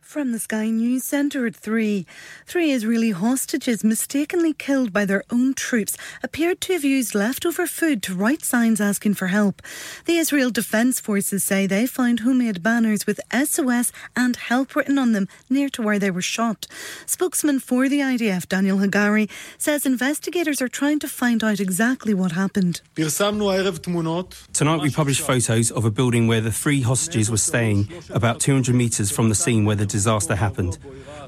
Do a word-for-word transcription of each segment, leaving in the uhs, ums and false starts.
From the Sky News Centre at three. Three Israeli hostages mistakenly killed by their own troops appeared to have used leftover food to write signs asking for help. The Israel Defence Forces say they found homemade banners with S O S and help written on them near to where they were shot. Spokesman for the I D F, Daniel Hagari, says investigators are trying to find out exactly what happened. Tonight we published photos of a building where the three hostages were staying, about two hundred metres from the scene where the disaster Disaster happened.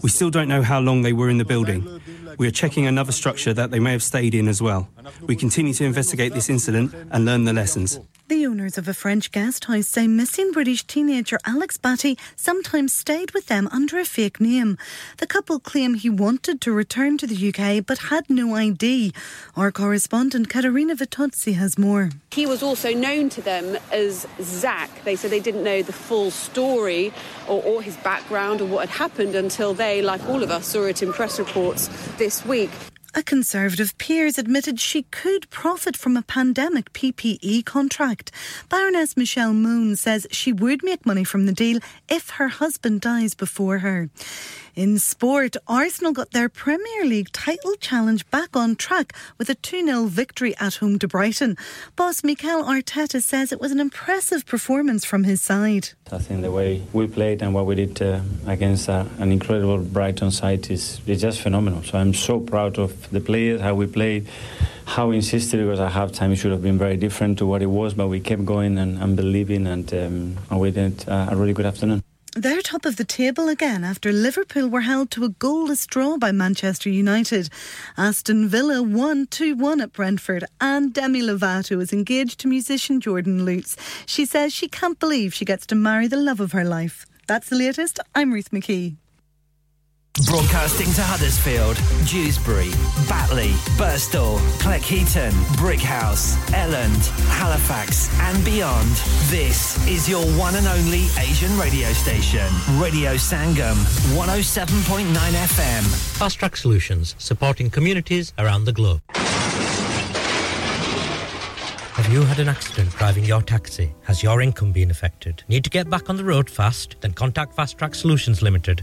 We still don't know how long they were in the building. We are checking another structure that they may have stayed in as well. We continue to investigate this incident and learn the lessons. The owners of a French guest house say missing British teenager Alex Batty sometimes stayed with them under a fake name. The couple claim he wanted to return to the U K but had no I D. Our correspondent Katerina Vitozzi has more. He was also known to them as Zach. They said they didn't know the full story or, or his background or what had happened until they, like all of us, saw it in press reports this week. A Conservative peer's admitted she could profit from a pandemic P P E contract. Baroness Michelle Mone says she would make money from the deal if her husband dies before her. In sport, Arsenal got their Premier League title challenge back on track with a two nil victory at home to Brighton. Boss Mikel Arteta says it was an impressive performance from his side. I think the way we played and what we did uh, against uh, an incredible Brighton side is, is just phenomenal. So I'm so proud of the players, how we played, how we insisted, because at half-time it should have been very different to what it was, but we kept going and, and believing, and, um, and we did uh, a really good afternoon. They're top of the table again after Liverpool were held to a goalless draw by Manchester United. Aston Villa won two one at Brentford, and Demi Lovato is engaged to musician Jordan Lutes. She says she can't believe she gets to marry the love of her life. That's the latest. I'm Ruth McKee. Broadcasting to Huddersfield, Dewsbury, Batley, Birstall, Cleckheaton, Brickhouse, Elland, Halifax and beyond. This is your one and only Asian radio station, Radio Sangam, one oh seven point nine F M. Fast Track Solutions, supporting communities around the globe. Have you had an accident driving your taxi? Has your income been affected? Need to get back on the road fast? Then contact Fast Track Solutions Limited,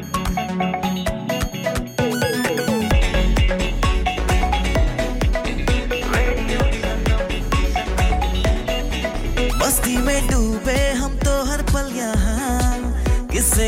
किससे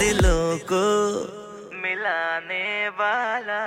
दिलों को मिलाने वाला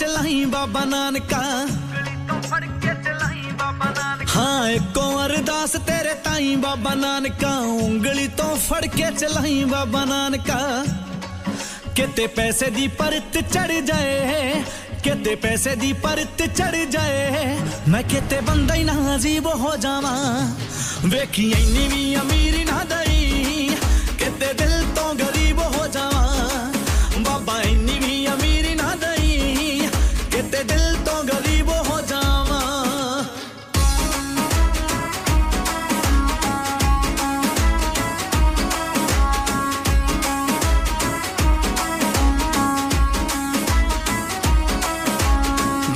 चलाई बाबा नानका गली तो फड़ के चलाई बाबा नानका हां एको अरदास तेरे ताई बाबा नानका उंगली तो फड़ के चलाई बाबा नानका केते पैसे दी परत चढ़ जाए केते पैसे दी परत चढ़ जाए मैं केते बंदा ही ना जीव हो जावा वेखी इन्नी भी अमीरी ना दई केते दिल तो गरीब हो जावा बाबा इन्नी भी अमीरी ना दई केते दिल तो गरीब हो जावा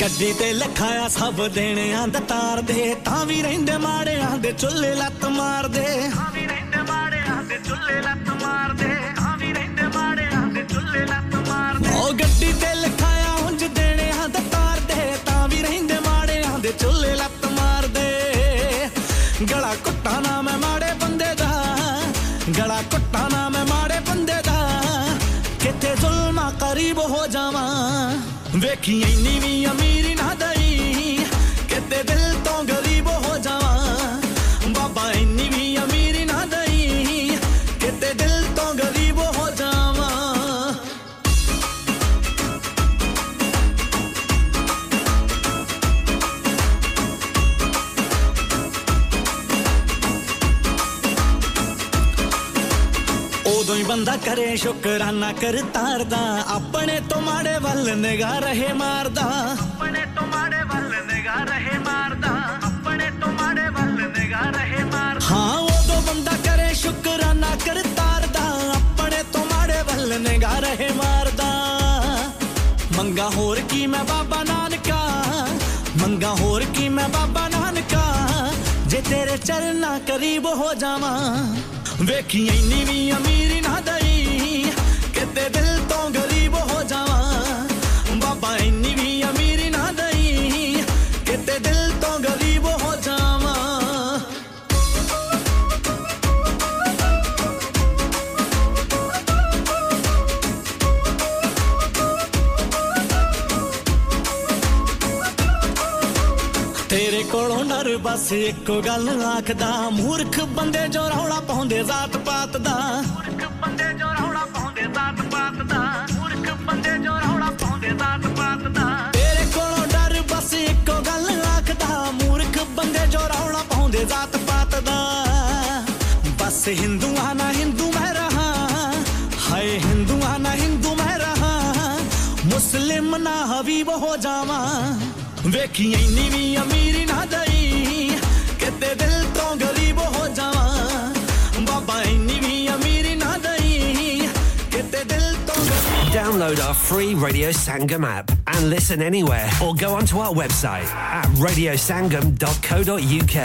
ਗੱਡੀ ਤੇ ਲਖਾਇਆ ਸਭ ਦੇਣਿਆਂ ਦਾ ਤਾਰ ਦੇ ਤਾਂ ਵੀ ਰਹਿੰਦੇ ਮਾੜਿਆਂ ਦੇ ਚੁੱਲੇ ਲੱਤ ਮਾਰਦੇ ਹਾਂ ਵੀ ਰਹਿੰਦੇ ਮਾੜਿਆਂ ਦੇ ਚੁੱਲੇ ਲੱਤ ਮਾਰਦੇ ਹਾਂ ਵੀ ਰਹਿੰਦੇ ਮਾੜਿਆਂ ਦੇ ਚੁੱਲੇ ਲੱਤ ਮਾਰਦੇ ਉਹ ਗੱਡੀ ਤੇ ਲਖਾਇਆ ਉਂਝ ਦੇਣਿਆਂ ਦਾ ਤਾਰ ਦੇ ਤਾਂ ਵੀ ਰਹਿੰਦੇ ਮਾੜਿਆਂ ਦੇ ਚੁੱਲੇ ਲੱਤ ਮਾਰਦੇ ਗਲਾ ਕੁੱਟਾ ਨਾ ਮੈਂ ਮਾੜੇ ਬੰਦੇ ਦਾ ਗਲਾ ਕੁੱਟਾ ਨਾ ਮੈਂ ਮਾੜੇ ਬੰਦੇ ਦਾ ਕਿਤੇ ਜ਼ੁਲਮਾਂ ਕਰੀਬ ਹੋ ਜਾਵਾਂ ਵੇਖੀ ਇੰਨੀ ਵੀ ਅਮੀਰੀ ਨਾ ਦਈ ਕਿਤੇ ਦਿਲ ਤੋਂ ਗਰੀਬ ਹੋ ਜਾਵਾਂ ਬਾਬਾ ਇੰਨੀ ਵੀ ਅਮੀਰੀ ਨਾ ਦਈ ਕਿਤੇ ਦਿਲ ਤੋਂ ਗਰੀਬ ਹੋ ਜਾਵਾਂ ਉਦੋਂ ਹੀ ਬੰਦਾ ਕਰੇ ਸ਼ੁਕਰਾਨਾ ਕਰਤਾਰਦਾ ਆਪਣੇ ਤੋਂ ਮਾੜੇ ਵੱਲ ਨਿਗਾਹ ਰਹੇ ਮਾਰਦਾ ਆਪਣੇ ਤੋਂ ਮਾੜੇ ਵੱਲ ਨਿਗਾਹ ਰਹੇ ਮਾਰਦਾ ਆਪਣੇ ਤੋਂ ਮਾੜੇ ਵੱਲ ਨਿਗਾਹ ਰਹੇ ਮਾਰਦਾ ਹਾਂ ਉਦੋਂ ਬੰਦਾ ਕਰੇ ਸ਼ੁਕਰਾਨਾ ਕਰਤਾਰਦਾ ਆਪਣੇ ਤੋਂ ਮਾੜੇ ਵੱਲ ਨਿਗਾਹ ਰਹੇ ਮਾਰਦਾ ਮੰਗਾ ਹੋਰ ਕੀ ਮੈਂ ਬਾਬਾ ਨਾਨਕਾ ਮੰਗਾ ਹੋਰ ਕੀ ਮੈਂ ਬਾਬਾ ਨਾਨਕਾ ਜੇ ਤੇਰੇ ਚਰਨਾਂ ਕਰੀਬ ਹੋ ਜਾਵਾਂ ਵੇਖੀ ਇੰਨੀ ਵੀ ਅਮੀਰੀ ਨਾ ਦਈ ਕਿਤੇ ਦਿਲ ਤੋਂ ਗਰੀਬ ਹੋ ਜਾਵਾਂ ਬਾਬਾ ਇੰਨੀ ਵੀ ਅਮੀਰੀ ਨਾ ਦਈ ਕਿਤੇ ਦਿਲ ਤੋਂ ਗਰੀਬ ਹੋ ਜਾਵਾਂ ਤੇਰੇ ਕੋਲੋਂ ਨਰ ਬਸ ਇੱਕੋ ਗੱਲ ਆਖਦਾ ਮੂਰਖ ਬੰਦੇ ਜੋ ਰੌਲਾ ਪਾਉਂਦੇ ਜ਼ਾਤ ਪਾਤ ਦਾ ਮੂਰਖ ਬੰਦੇ ਜੋ ਰੌਲਾ ਪਾਉਂਦੇ ਜ਼ਾਤ ਪਾਤ ਦਾ ਮੂਰਖ ਬੰਦੇ ਜੋ ਰੌਲਾ ਪਾਉਂਦੇ ਜ਼ਾਤ ਪਾਤ ਦਾ ਤੇਰੇ ਕੋਲੋਂ ਡਰ ਬਸ ਇੱਕੋ ਗੱਲ ਆਖਦਾ ਮੂਰਖ ਬੰਦੇ ਜੋ ਰੌਲਾ ਪਾਉਂਦੇ ਜ਼ਾਤ ਪਾਤ ਦਾ ਬਸ ਹਿੰਦੂਆਂ ਨਾ ਹਿੰਦੂ ਮੈਂ ਰਹਾ ਹਾਏ ਹਿੰਦੂਆਂ ਨਾ ਹਿੰਦੂ ਮੈਂ ਰਹਾ ਮੁਸਲਿਮ ਨਾ ਹਬੀਬ ਹੋ ਜਾਵਾਂ ਵੇਖੀ ਇੰਨੀ ਵੀ ਅਮੀਰੀ ਨਾ ਦਈ ਕਿਤੇ ਦਿਲ ਤੋਂ ਗਰੀਬ ਹੋ ਜਾਵਾਂ ਬਾਬਾ ਇੰਨੀ ਵੀ ਅਮੀਰੀ ਨਾ ਦਈ ਕਿਤੇ ਦਿਲ ਤੋਂ Download our free Radio Sangam app and listen anywhere or go onto our website at radio sangam dot co dot u k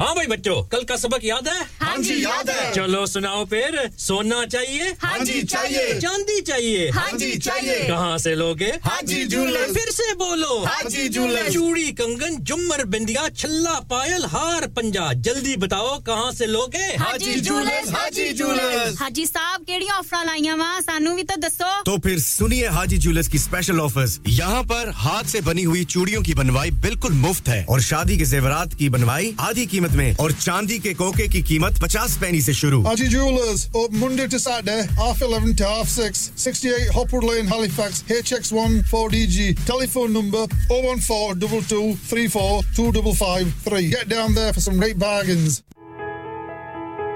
हाँ भाई बच्चों कल का सबक याद है हाँ जी याद है चलो सुनाओ फिर सोना चाहिए हाँ जी चाहिए चांदी चाहिए हाँ जी चाहिए कहाँ से लोगे हाजी जूलर्स फिर से बोलो हाजी जूलर्स चूड़ी कंगन जुमर बिंदिया छल्ला पायल हार पंजा जल्दी बताओ कहाँ से लोगे हाजी जूलर्स हाजी जूलर्स हाजी साहब केड़ी ऑफर लाईयां वा सानू भी तो दसो तो फिर सुनिए हाजी जूलर्स की स्पेशल ऑफर्स यहाँ पर हाथ से बनी हुई चूड़ियों की बनवाई बिल्कुल मुफ्त है और शादी के जेवरात की बनवाई आधी कीमत में और चांदी के कोके की कीमत पचास पैसे से शुरू Haji jewellers open Monday to Saturday half eleven to half six sixty-eight Hopwood Lane Halifax H X one four D G telephone number oh one four two two three four two five five three get down there for some great bargains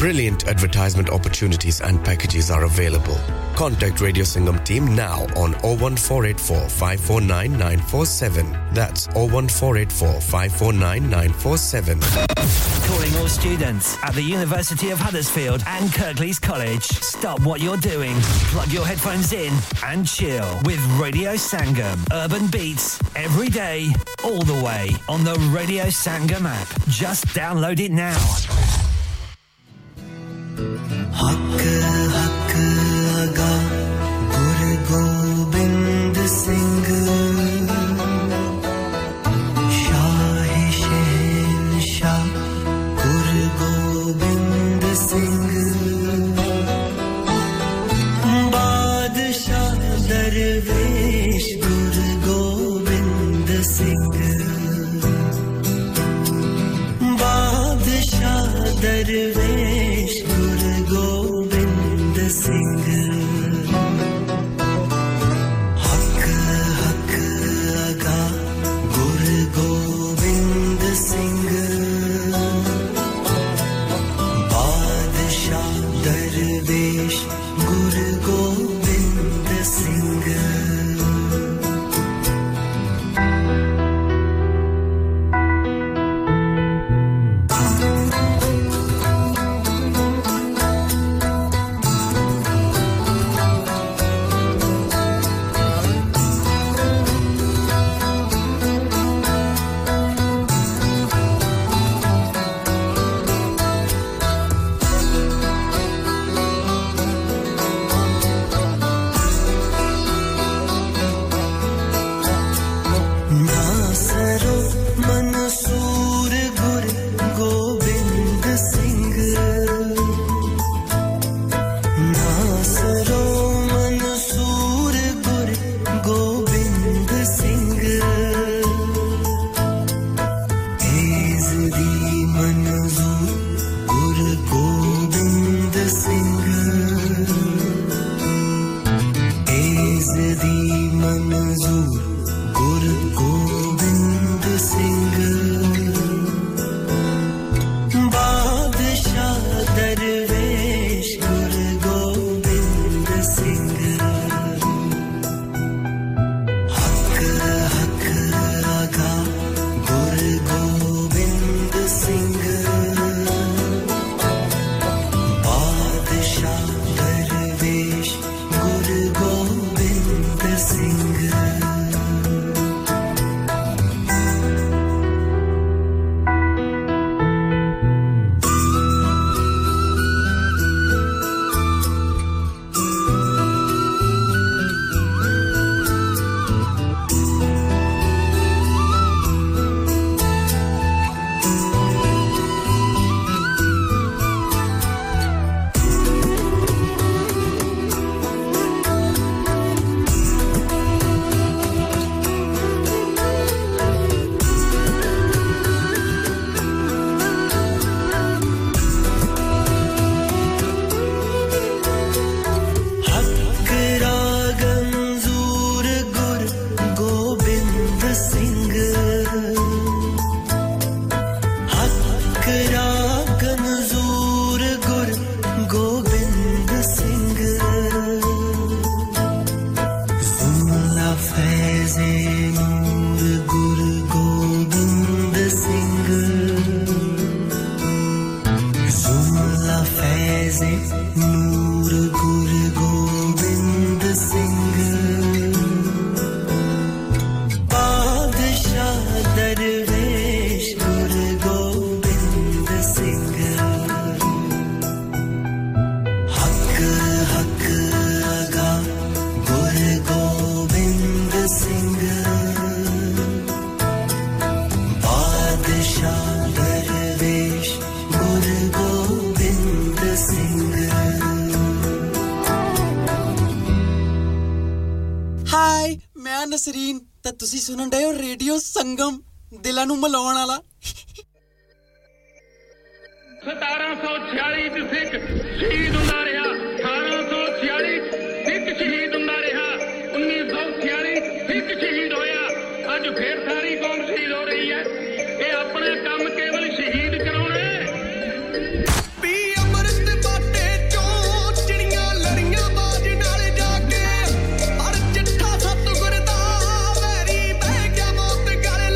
Brilliant advertisement opportunities and packages are available. Contact Radio Sangam team now on oh one four eight four, five four nine, nine four seven. That's oh one four eight four, five four nine, nine four seven. Calling all students at the University of Huddersfield and Kirklees College. Stop what you're doing, plug your headphones in and chill with Radio Sangam. Urban beats every day, all the way on the Radio Sangam app. Just download it now. Thank you. सुनन डायो radio संगम दिलां नु मलाउण वाला सत्रह सौ छियालीस सिख शहीद हुंदा रहा अठारह सौ छियालीस सिख शहीद हुंदा रहा उन्नीस सौ छियालीस सिख शहीद होया आज फिर सारी कौम शहीद हो रही है ये अपना काम केवल शहीद कराउणा है पी अमृत बाटे चों चिड़ियां लड़ियां बाज नाल जाके पर चिट्ठा सतगुर दा Got it!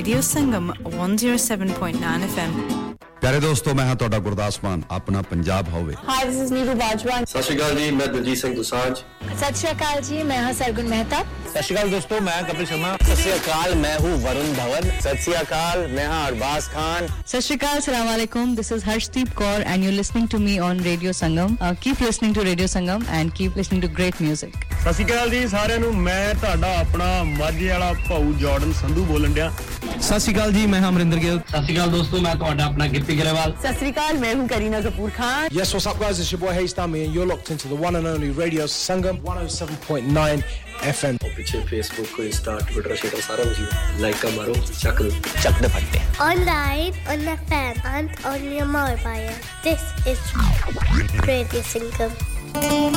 Radio Sangam one oh seven point nine F M. प्यारे दोस्तों मैं हां तोडा गुरदासमान अपना पंजाब होवे hi this is Neeru Bajwa सत श्री अकाल जी मैं दलजीत सिंह दोसांझ सत श्री अकाल जी मैं हां सरगुन मेहता सत श्री अकाल दोस्तों मैं कपिल शर्मा सत श्री अकाल मैं हूं वरुण धवन सत श्री अकाल मैं हां अरबाज खान सत श्री अकाल अस्सलाम वालेकुम this is Harshdeep Kaur and you listening to me on radio Sangam keep listening to radio Sangam and keep listening to great music सत श्री अकाल जी सारे नु मैं ਤੁਹਾਡਾ ਆਪਣਾ ਮਾਝੇ ਵਾਲਾ ਭਾਉ ਜਾਰਡਨ ਸੰਧੂ ਬੋਲਣ ਡਿਆ ਸਤਿ ਸ਼੍ਰੀ ਅਕਾਲ ਜੀ ਮੈਂ ਅਮਰਿੰਦਰ ਗਿੱਲ ਸਤਿ ਸ਼੍ਰੀ ਅਕਾਲ ਦੋਸਤੋ ਮੈਂ ਤੁਹਾਡਾ ਆਪਣਾ ਗਿੱਪੀ ਗਰੇਵਾਲ ਸਤਿ ਸ਼੍ਰੀ ਅਕਾਲ ਮੈਂ ਹੂੰ Kareena Kapoor Khan Yes what's up guys it's your boy Haystam and you're locked into the one and only Radio Sangam one oh seven point nine F M piche Facebook ko Insta Twitter share sara ho ji like ka maro chak chak de patte online on the fan and on your mobile this is Radio Sangam Thank you.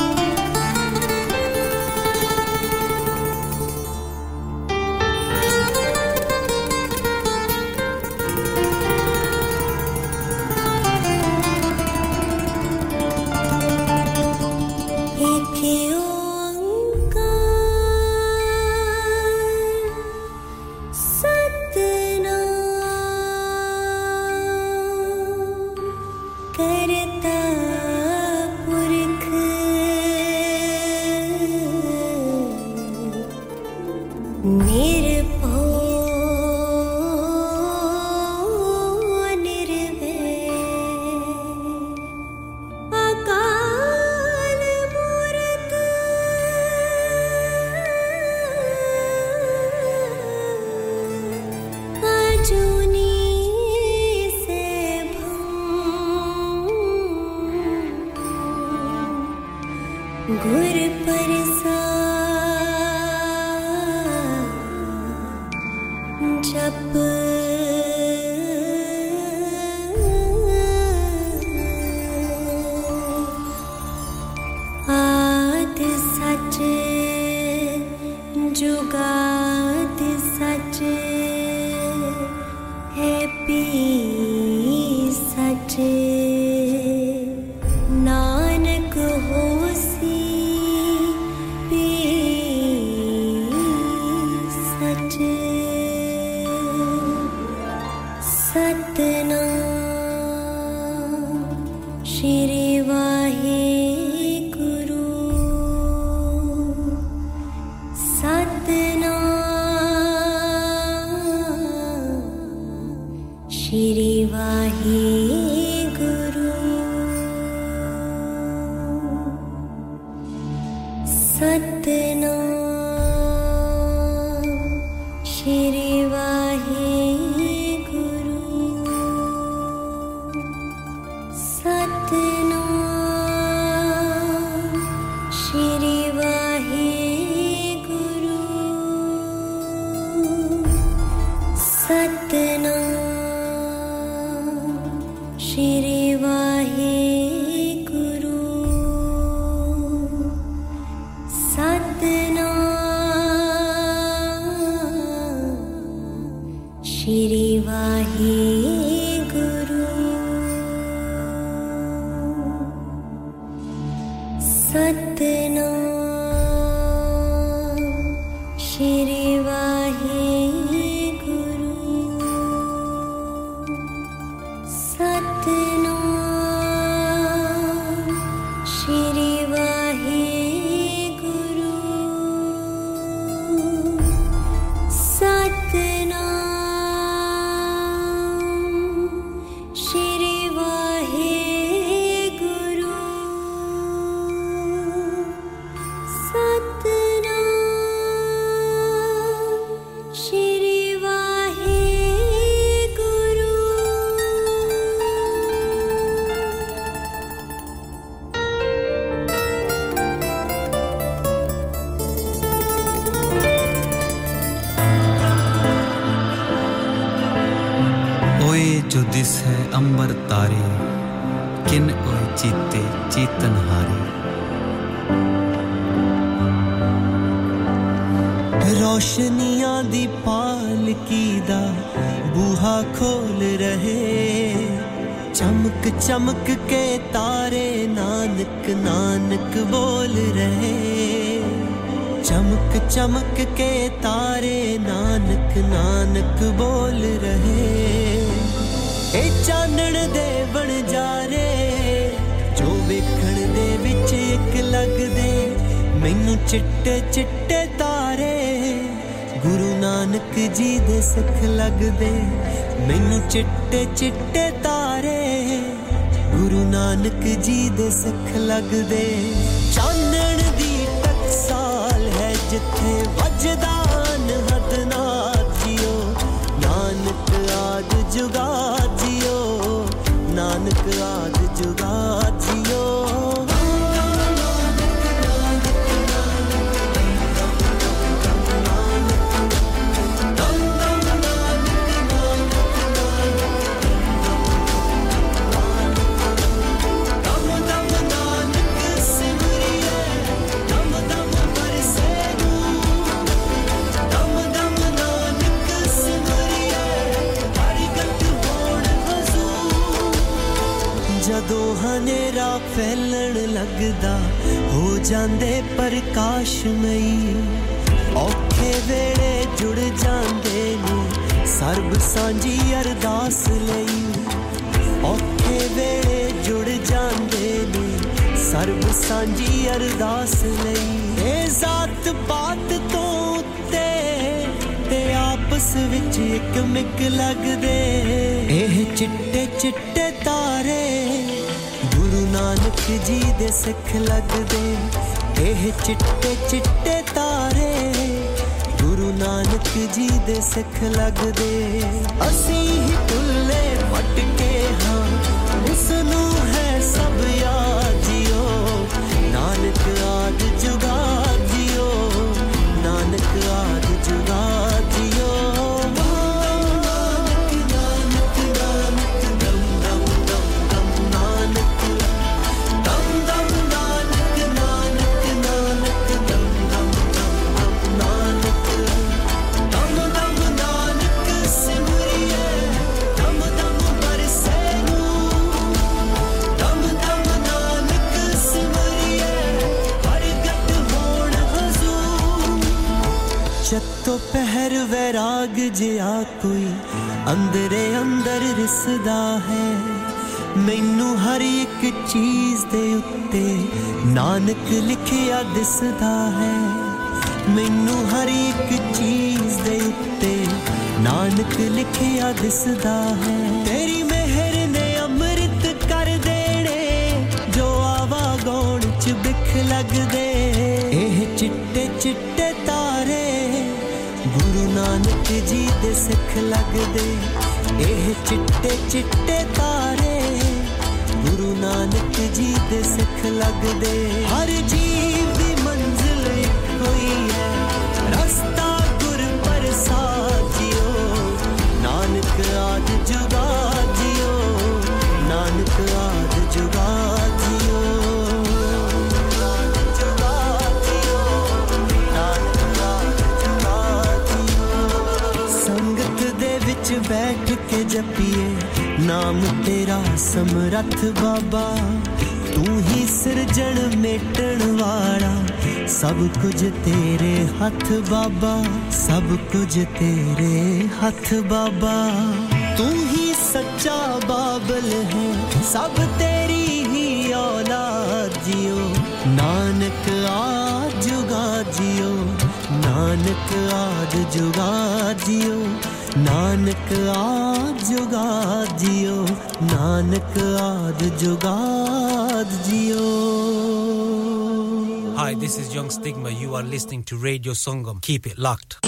चमक के तारे नानक नानक बोल रहे चमक चमक के तारे नानक नानक बोल रहे ए चानण दे बन जा रे जो वेखण दे विच एक लग दे मैनू चिट्टे चिट्टे तारे गुरु नानक जी दे सख लग दे मैनू चिट्टे चिट्टे तारे गुरु नानक जी दे सख लगदे चानण दी टकसाल है जिथे वजदान हदनाथ जियो नानक आज जुगा जियो नानक आज जुगा जियो हनेरा फैलन लगदा हो जांदे प्रकाश मई औखे वेड़े जुड़ जांदे ने सर्ब सांझी अरदास लई औखे वेड़े जुड़ जांदे ने सर्ब सांझी अरदास लई ए जात पात तो ते ते आपस विच एक मिक लगदे एह चिट्टे चिट्टे तारे नानक जी दे सख लगदे एह चिट्टे चिट्टे तारे गुरु नानक जी दे सख लगदे असी ही तुल्ले मटके हां उसनु है सब याद जियो नानक याद जुगा जियो नानक याद जुगा पहर वैराग जिया कोई अंदरे अंदर रिसदा है मैनू हर एक चीज दे उत्ते नानक लिखिया दिसदा है मैनू हर एक चीज दे उत्ते नानक लिखिया दिसदा है तेरी मेहर ने अमृत कर देने जो आवागोण च बिख लगदे एह चिट्टे चिट्टे तारे गुरु नानक जी दे सिख लगदे एह चिट्टे चिट्टे तारे गुरु नानक जी दे सिख लगदे हर जीव दी मंजिल कोई है रास्ता गुर प्रसाद जियो नानक आज जुगा जियो नानक आज जुगा बैठ के जपिए नाम तेरा समरथ बाबा तू ही सृजन मेटण वाला सब कुछ तेरे हाथ बाबा सब कुछ तेरे हाथ बाबा तू ही सच्चा बाबल है सब तेरी ही औलाद जियो नानक आज जुगा जियो नानक आज जुगा जियो नानक आज जुगाद जियो नानक आज जुगाद जियो Hi, this is Young Stigma. You are listening to Radio Sangam. Keep it locked.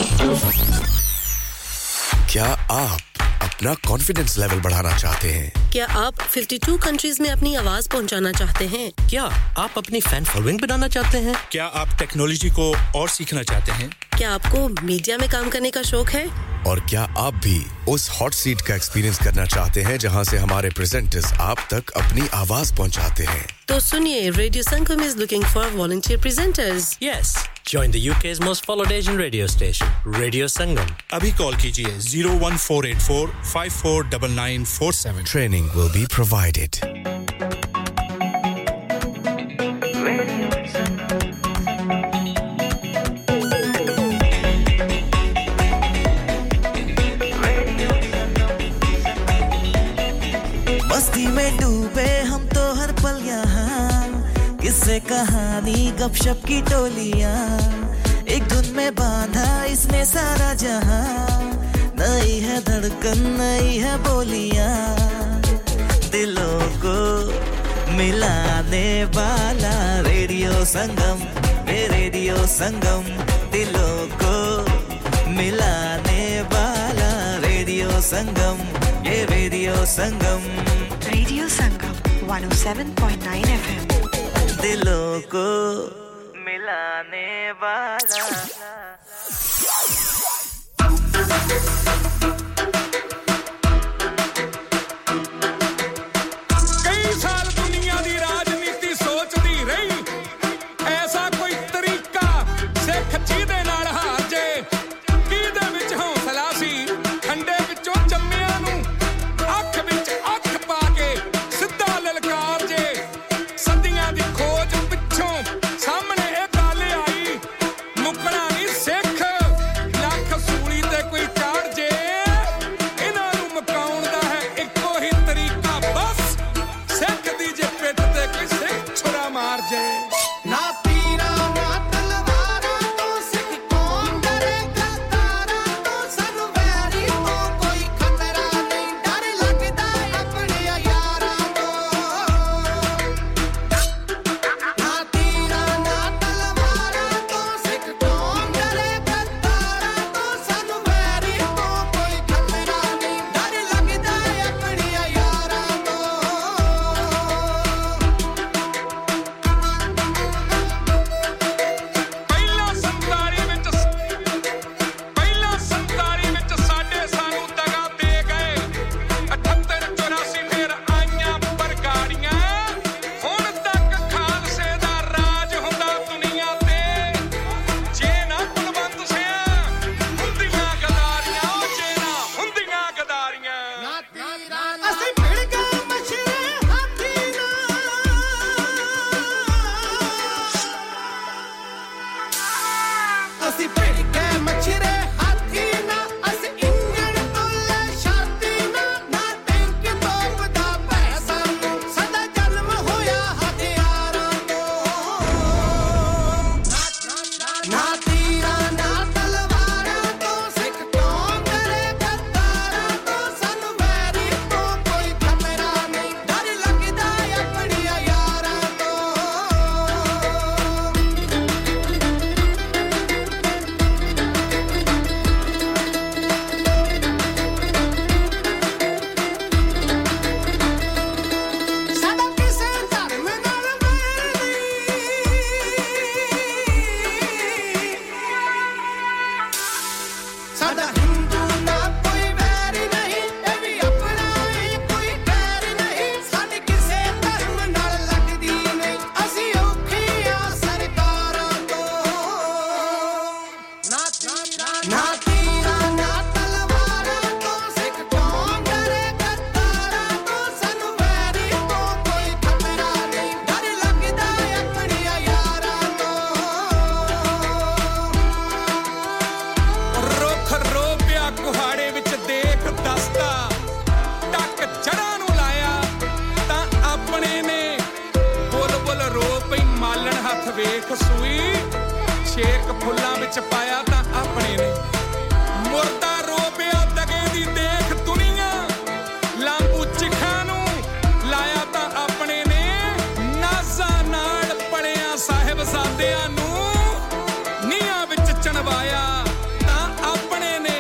क्या आप अपना confidence level बढ़ाना चाहते हैं? क्या आप fifty-two countries में अपनी आवाज पहुंचाना चाहते हैं? क्या आप अपनी fan following बनाना चाहते हैं? क्या आप technology को और सीखना चाहते हैं? क्या आपको मीडिया में काम करने का शौक है? और क्या आप भी उस हॉट सीट का एक्सपीरियंस करना चाहते हैं जहां से हमारे प्रेजेंटर्स आप तक अपनी आवाज पहुंचाते हैं तो सुनिए radio Sangam is looking for volunteer presenters yes Join the UK's most followed Asian radio station, Radio Sangam. Abhi call kijiye zero one four eight four five four nine nine four seven. Training will be provided. कहानी गपशप की टोलियां एक धुन में बांधा इसने सारा जहां नई है धड़कन नई है बोलियां दिलों को मिलाने वाला रेडियो संगम ये रेडियो संगम दिलों को मिलाने वाला रेडियो संगम ये radio Sangam radio Sangam one oh seven point nine F M दिलों को मिलाने वाला कई साल दुनिया दी राजनीति सोचती रही ऐसा कोई तरीका सिख जी दे नाल हार जे किदे विच हौसला सी ठंडे विचों जम्मियां नू अख विच अख पा के सिद्धा ललकार जे सदियां दी Look, I'm sick. Like a suri, they quit. एक सूई छेक फुल्ला विच पाया ता अपने ने मुर्दा रोपे दगे दी देख दुनिया लांबू चिखानू लाया ता अपने ने नाजा नाड़ पड़िया साहिब सादिया नू निया विच चनवाया ता अपने ने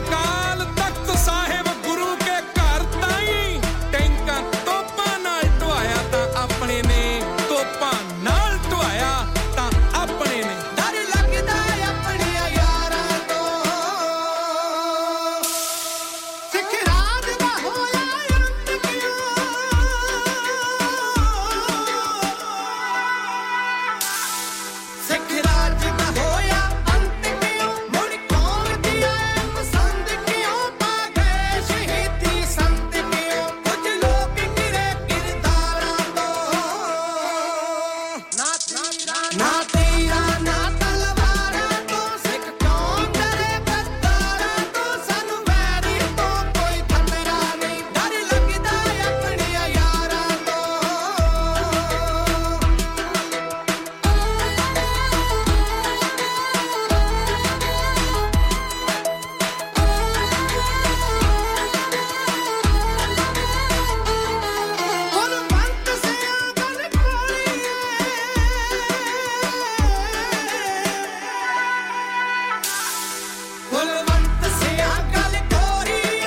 अकाल तख्त साहिब गुरु के घर ताई टैंका तोपा नाल टवाया ता अपने ने तोपा नाल टवाया ता अपने ने डर लगदा अपने यारा तो फिकरा दा होया अंत क्यों फिकरा दा होया अंत क्यों मुड़ कौन दिया पसंद क्यों पागे शहीदी संत क्यों कुछ लोग तेरे किरदारा तो ना तेरा ना तलवारा तो सिख कौन करे बदारा तो सानू वैरी तो कोई थंडरा नहीं डर लगदा अपने यारा तो ਹੁਣ ਬੰਤ ਸਿਆ ਗੱਲ ਕੋਲੀਏ ਬਲਵੰਤ ਸਿਆ ਗੱਲ ਕੋਰੀਏ ਸਿੱਖ ਹੀ ਸਿੱਖ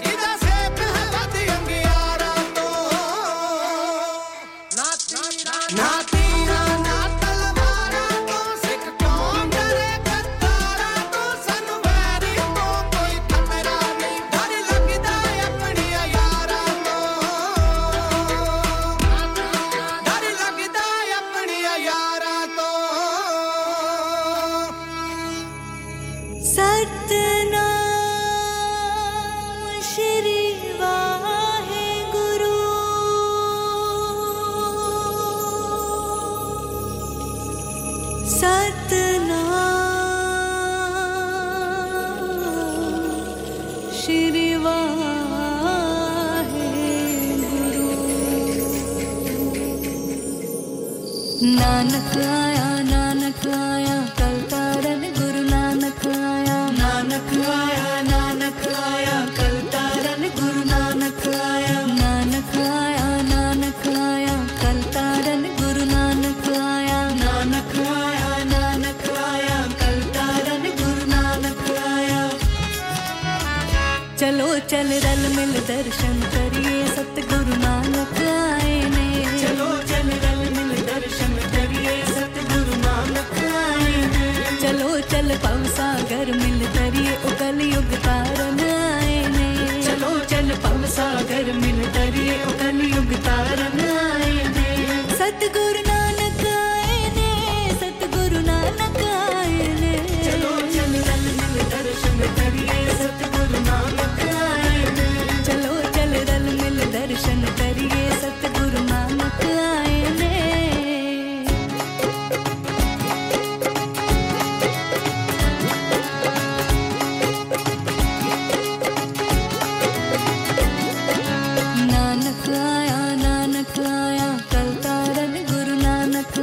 ਦੀ ਕਮਜ਼ੋਰੀ ਏ ਮੇਰੀ ਕੌਮ ਦਾ ਕੌਮੀ ਦਰਦ ਹੈ ਜਿਹਦਾ ਸੇਕ ਹੈ ਵੱਧ ਅੰਗਿਆਰਾ ਤੋਂ ਨਾ ਤੀਰਾ ਨਾ ਤਲਵਾਰਾ ਤੋਂ ਸਿੱਖ ਕੌਮ ਡਰੇ ਕਰਤਾਰਾ ਤੋਂ ਸਾਨੂੰ ਵੈਰੀ ਤੋਂ ਕੋਈ ਥੰਮਰਾ ਨਹੀਂ ਡਰ ਲੱਗਦਾ ਆਪਣੇ ਯਾਰਾ ਤੋਂ ਡਰ ਲੱਗਦਾ ਆਪਣੇ ਯਾਰਾ ਤੋਂ सतनाम श्री वाहेगुरु सतनाम श्री वाहेगुरु नानक आया नानक आया कल तारन गुरु नानक आया नानक आया नानक आया कल तारन गुरु नानक आया नानक आया नानक आया कल तारन गुरु नानक आया नानक आया नानक आया कल तारन गुरु नानक आया चलो चल रल मिल दर्शन करिए सतगुरु नानक आए ने चलो चल रल मिल दर्शन करिए सतगुरु नानक आए ने चलो चल पव सागर मिल तरिए उगल युग तारन आए ने चलो चल पव सागर मिल तरिए उगल युग तारन आए ने सतगुरु नानक आए ने सतगुरु नानक आए ने चलो चल रल मिल दर्शन करिए सतगुरु नानक आए ने चलो चल रल मिल दर्शन करिए सतगुरु नानक आए ने नानक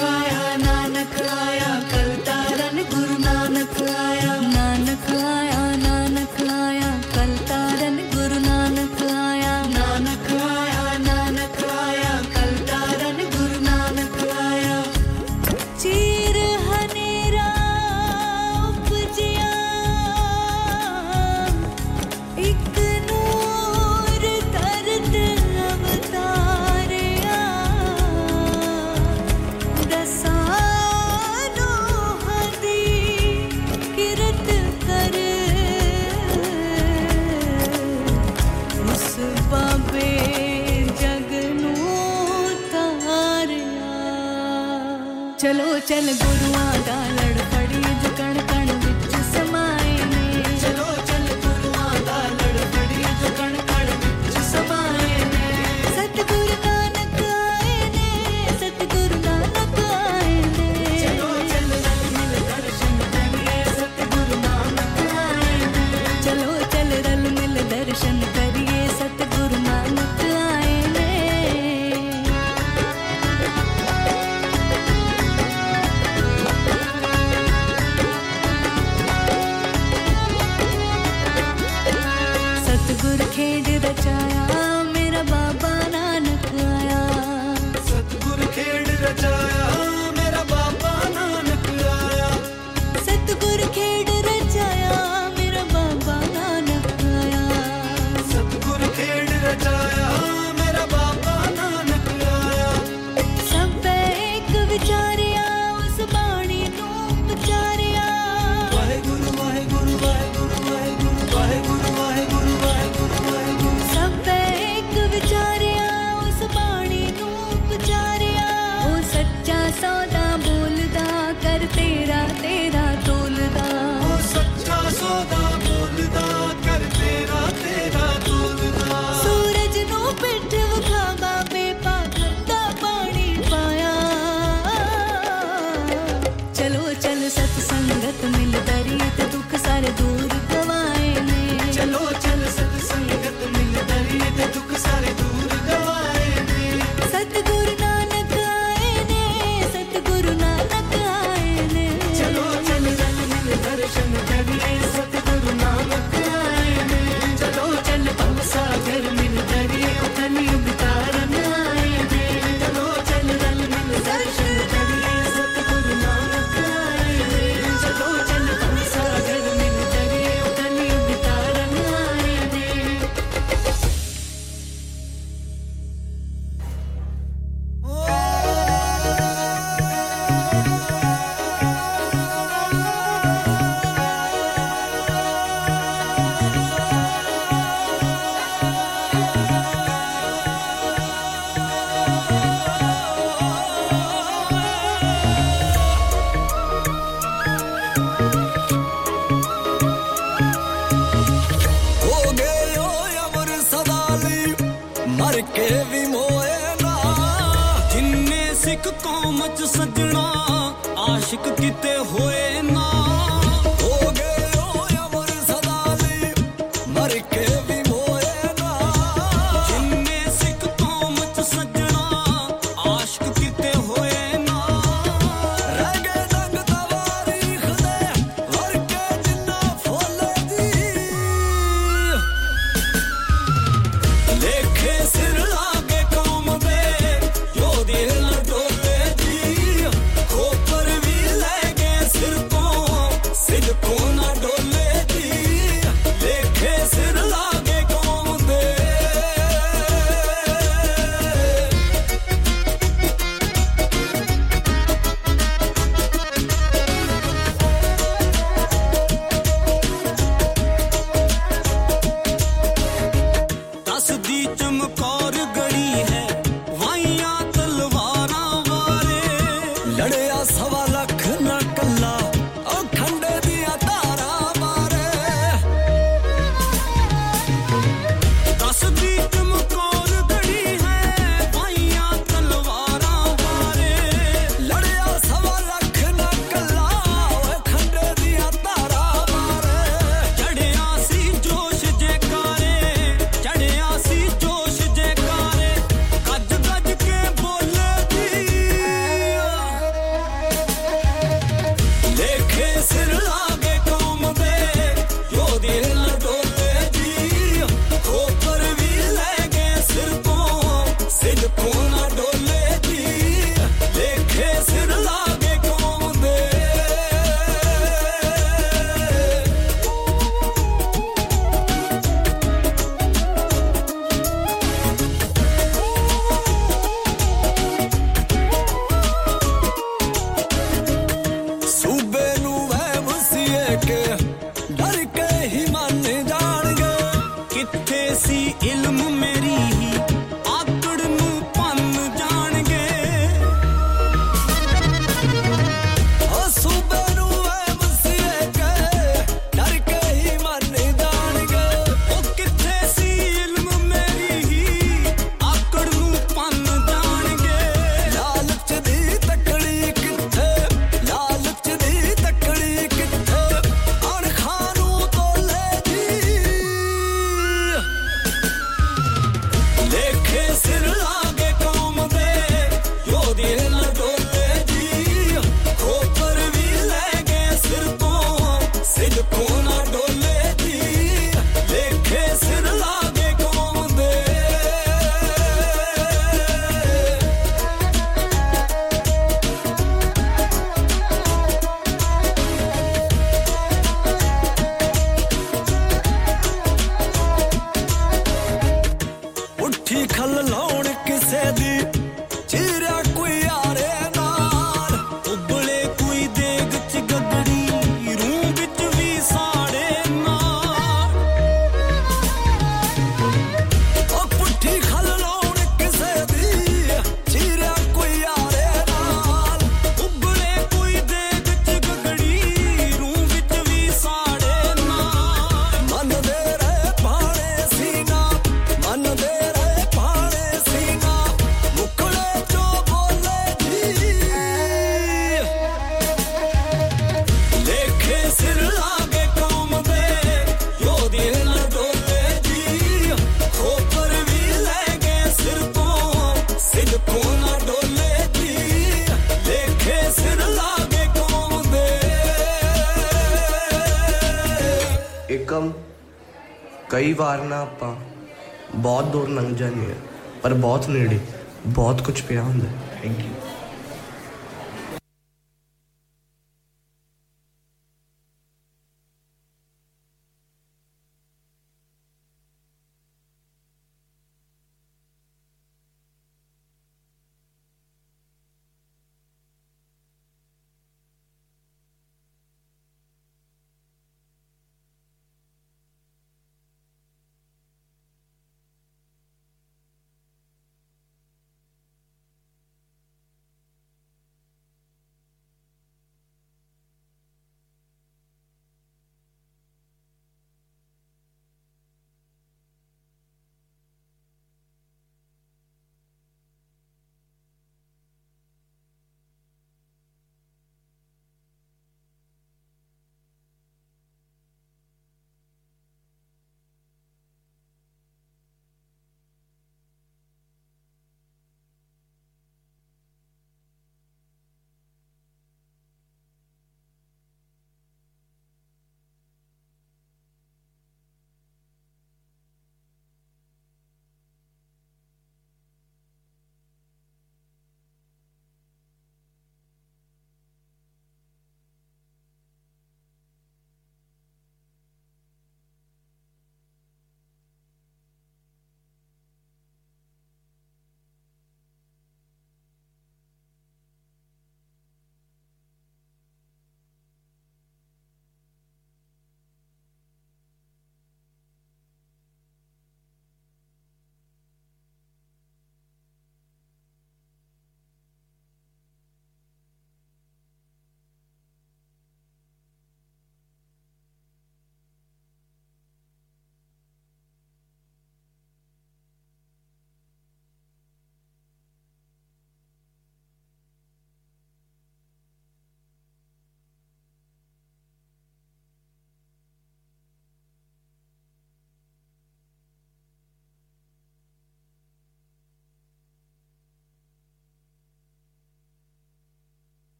आया नानक आया कल तारन गुरु नानक आया नानक आया नानक आया कल तारन गुरु नानक आया नानक आया नानक आया कल तारन गुरु नानक आया नानक आया नानक आया कल तारन गुरु नानक आया चीर हनेरा उपजिया ਇੱਕ ਨੂਰ ਤਰਤ ਅਵਤਾਰਿਆ ਦਸਾਂ ਨੋਹਾਂ ਦੀ ਕਿਰਤ ਕਰੇ ਉਸ ਬਾਬੇ ਜਗ ਨੂੰ ਤਾਰਿਆ ਚਲੋ ਚਲ ਗੁਰੂਆਂ ਦਾ ਲੜ ਫੜੀਏ ਜੋ ਕਣ ਕਣ ਵਿੱਚ ਸਮਾਏ ਨੇ ਚਲੋ ਚਲ ਗੁਰੂਆਂ ਦਾ ਲੜ ਫੜੀਏ ਜੋ ਕਣ ਕਣ ਵਿੱਚ ਸਮਾਏ ਨੇ ਸਤਿਗੁਰੂ ਨਾਨਕ ਆਏ ਨੇ ਸਤਿਗੁਰੂ ਨਾਨਕ ਆਏ ਨੇ ਚਲੋ ਚਲ ਰਲ ਮਿਲ ਦਰਸ਼ਨ ਕਰੀਏ ਸਤਿਗੁਰੂ ਨਾਨਕ ਆਏ ਨੇ ਚਲੋ ਚਲ ਰਲ ਮਿਲ ਦਰਸ਼ਨ ਕਰੀਏ ਸਤਿਗੁਰੂ कई बार ना ਆਪਾਂ ਬਹੁਤ ਦੂਰ ਲੰਘ ਜਾਂਦੇ ਆ ਪਰ ਬਹੁਤ ਨੇੜੇ ਬਹੁਤ ਕੁਝ ਪਿਆ ਹੁੰਦਾ thank you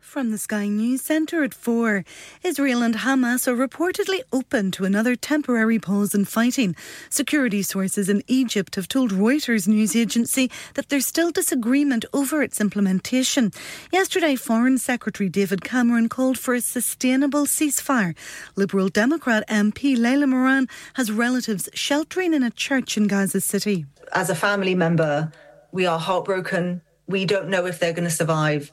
From the Sky News Centre at four. Israel and Hamas are reportedly open to another temporary pause in fighting. Security sources in Egypt have told Reuters news agency that there's still disagreement over its implementation. Yesterday, Foreign Secretary David Cameron called for a sustainable ceasefire. Liberal Democrat M P Layla Moran has relatives sheltering in a church in Gaza City. As a family member, we are heartbroken. We don't know if they're going to survive.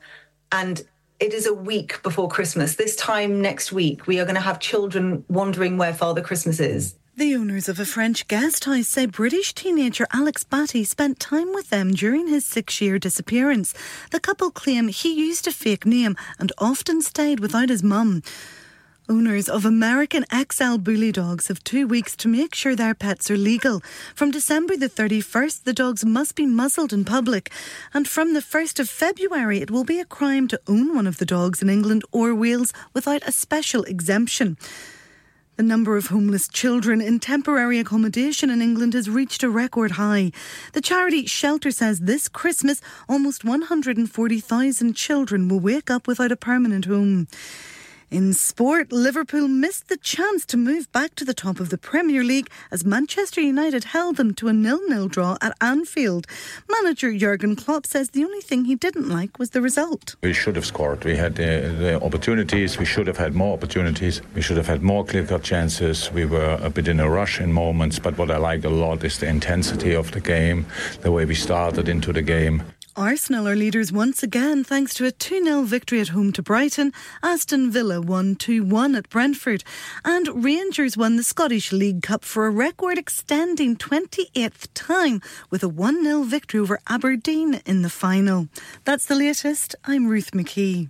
And it is a week before Christmas. This time next week, we are going to have children wondering where Father Christmas is. The owners of a French guest house say British teenager Alex Batty spent time with them during his six-year disappearance. The couple claim he used a fake name and often stayed without his mum. Owners of American X L Bully dogs have two weeks to make sure their pets are legal. From December the thirty-first, the dogs must be muzzled in public. And from the first of February, it will be a crime to own one of the dogs in England or Wales without a special exemption. The number of homeless children in temporary accommodation in England has reached a record high. The charity Shelter says this Christmas, almost one hundred forty thousand children will wake up without a permanent home. In sport, Liverpool missed the chance to move back to the top of the Premier League as Manchester United held them to a nil-nil draw at Anfield. Manager Jurgen Klopp says the only thing he didn't like was the result. We should have scored. We had the, the opportunities. We should have had more opportunities. We should have had more clear-cut chances. We were a bit in a rush in moments, but what I liked a lot is the intensity of the game, the way we started into the game. Arsenal are leaders once again thanks to a two-nil victory at home to Brighton. Aston Villa won two-one at Brentford. And Rangers won the Scottish League Cup for a record-extending twenty-eighth time with a one-nil victory over Aberdeen in the final. That's the latest. I'm Ruth McKee.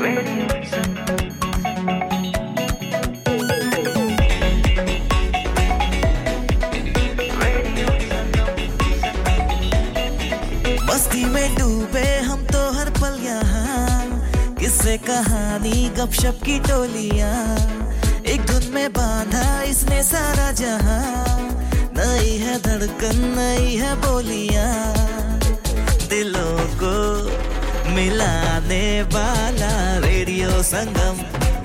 Radio Sangam. मस्ती में डूबे हम तो हर पल यहाँ किससे कहानी गपशप की टोलियाँ एक धुन में बांधा इसने सारा जहाँ नई है धड़कन नई है बोलियाँ दिलों को मिलाने वाला रेडियो संगम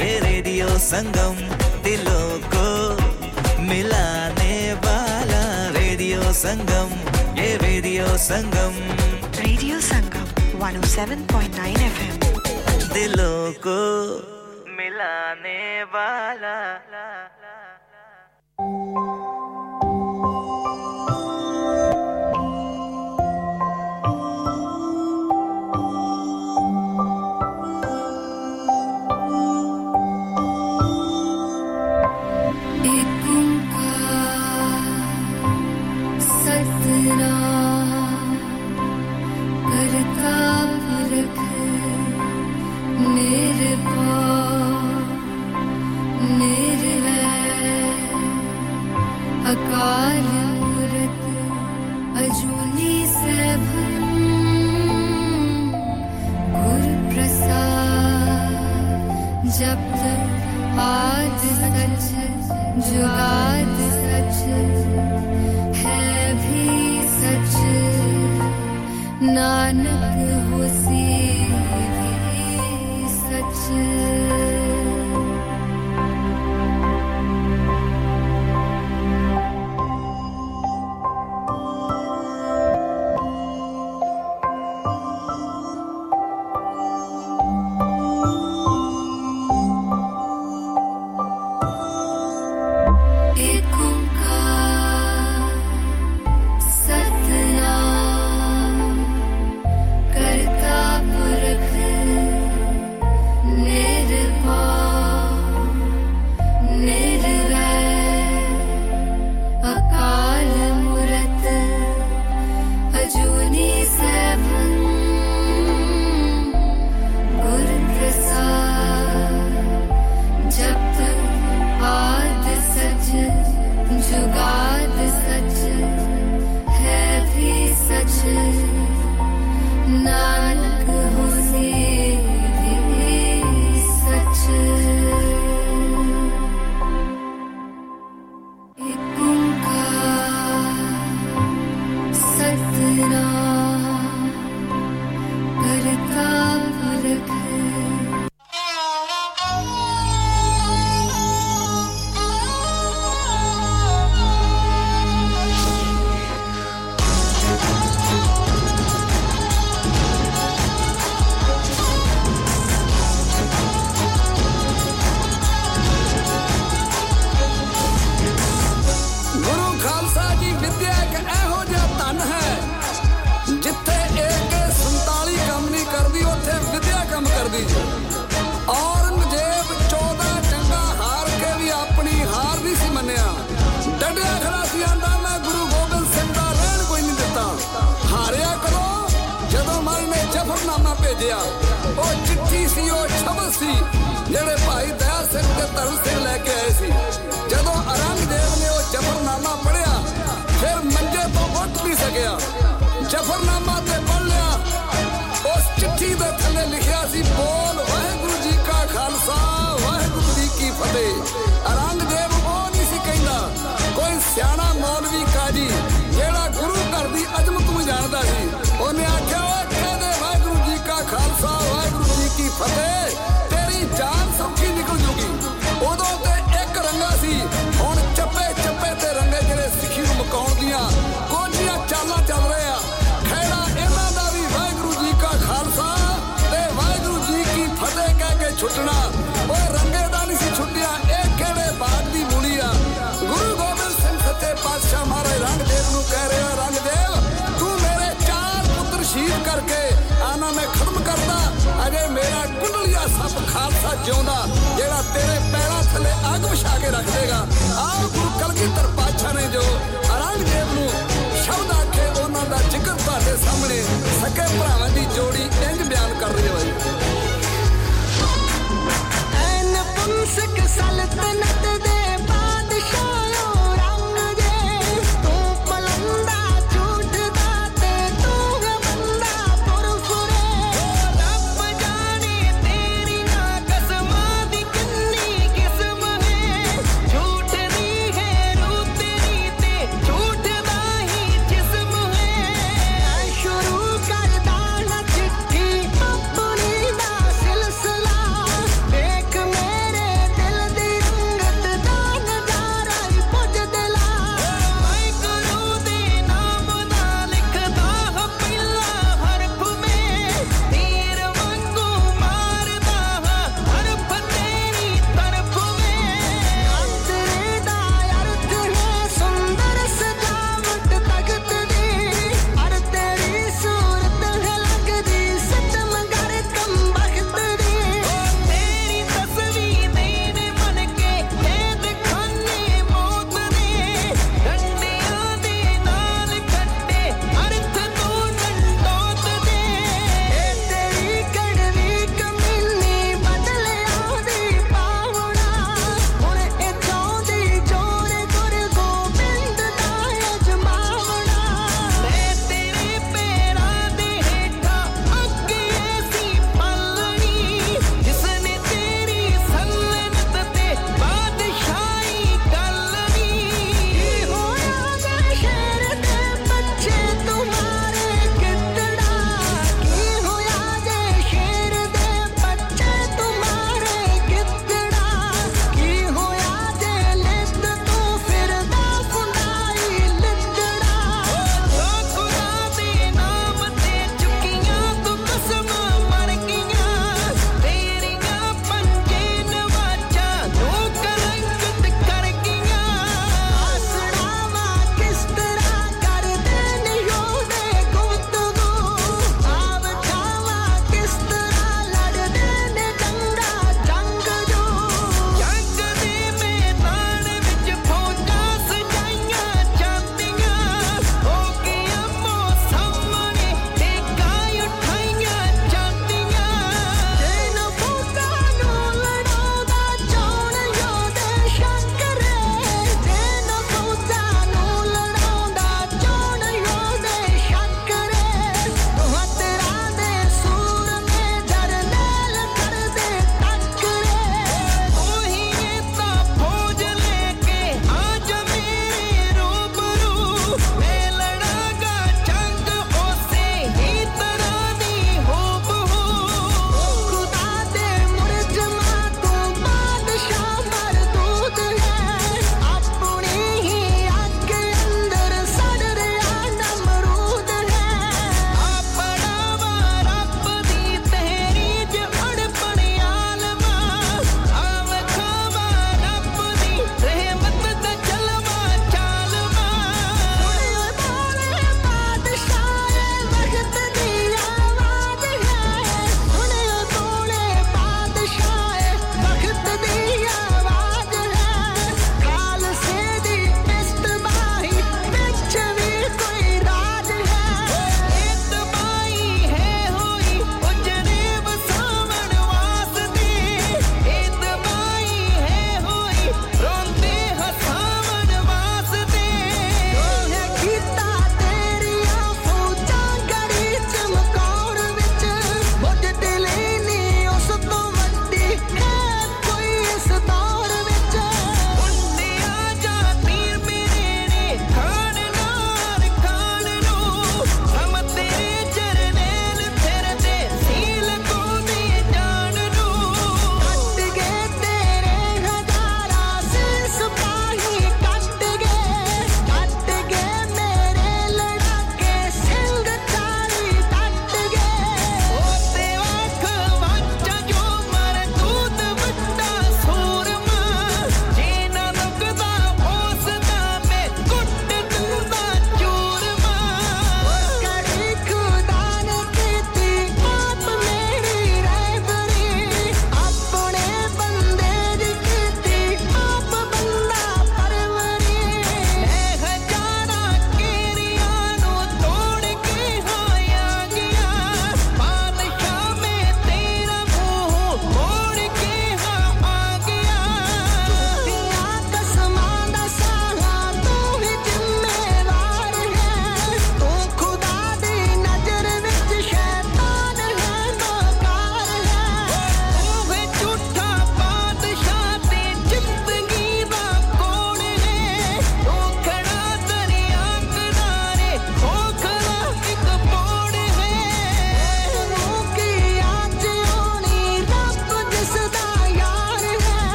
रे रेडियो संगम दिलों को मिलाने वाला रेडियो संगम ये radio Sangam Radio Sangam, one oh seven point nine F M. Dilon ko milane wala. अकाल पुरख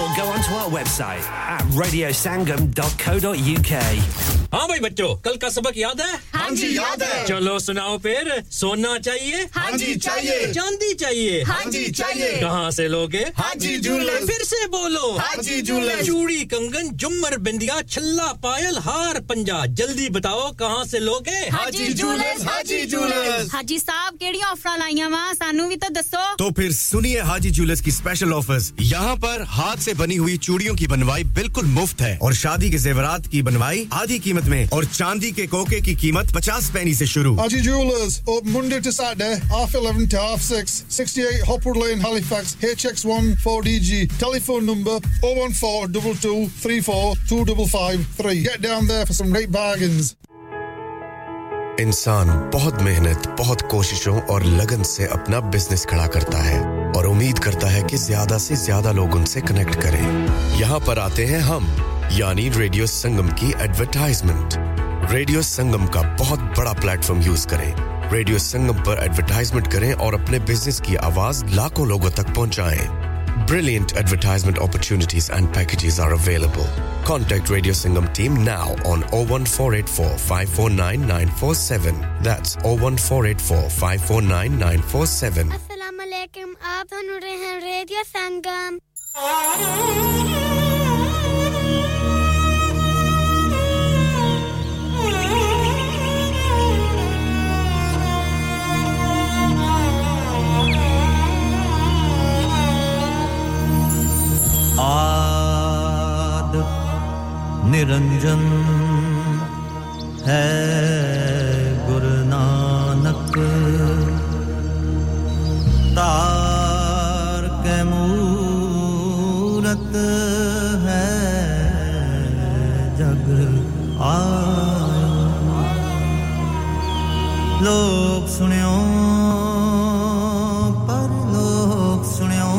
or go onto our website at radio sangam dot co dot u k. हाँ भाई बच्चों कल का सबक याद है हाँ जी याद है चलो सुनाओ फिर सोना चाहिए हाँ जी चाहिए चांदी चाहिए हाँ जी चाहिए कहाँ से लोगे हाजी जूलर्स फिर से बोलो हाजी जूलर्स चूड़ी कंगन झुमर बिंदिया छल्ला पायल हार पंजा जल्दी बताओ कहाँ से लोगे हाजी जूलर्स हाजी जूलर्स हाजी साहब केड़ी ऑफर लाईया वा सानू भी तो दसो तो फिर सुनिए हाजी जूलर्स की स्पेशल ऑफर्स यहां पर हाथ से बनी हुई चूड़ियों की बनवाई बिल्कुल मुफ्त है और शादी के ज़ेवरात की बनवाई आधी कीमत में और चांदी के कोके की कीमत fifty पैनी से शुरू Haji Jewellers open Monday to Saturday half eleven to half six sixty-eight Hopwood Lane Halifax H X one four D G telephone number oh one four two two three four two five five three get down there for some great bargains इंसान बहुत मेहनत बहुत कोशिशों और लगन से अपना business खड़ा करता है और उम्मीद करता है कि ज्यादा से ज्यादा लोग उनसे कनेक्ट करें यहां पर आते हैं हम यानी रेडियो संगम की एडवर्टाइजमेंट रेडियो संगम का बहुत बड़ा प्लेटफॉर्म यूज करें रेडियो संगम पर एडवर्टाइजमेंट करें और अपने बिजनेस की आवाज लाखों लोगों तक पहुंचाएं Brilliant advertisement opportunities and packages are available. Contact Radio Sangam team now on oh one four eight four five four nine nine four seven. That's oh one four eight four five four nine nine four seven. Assalamu alaikum. Aap sun rahe hain Radio Sangam. आद निरंजन है गुरु नानक तार के मूरत है जग आया लोग सुनियो पर लोग सुनियो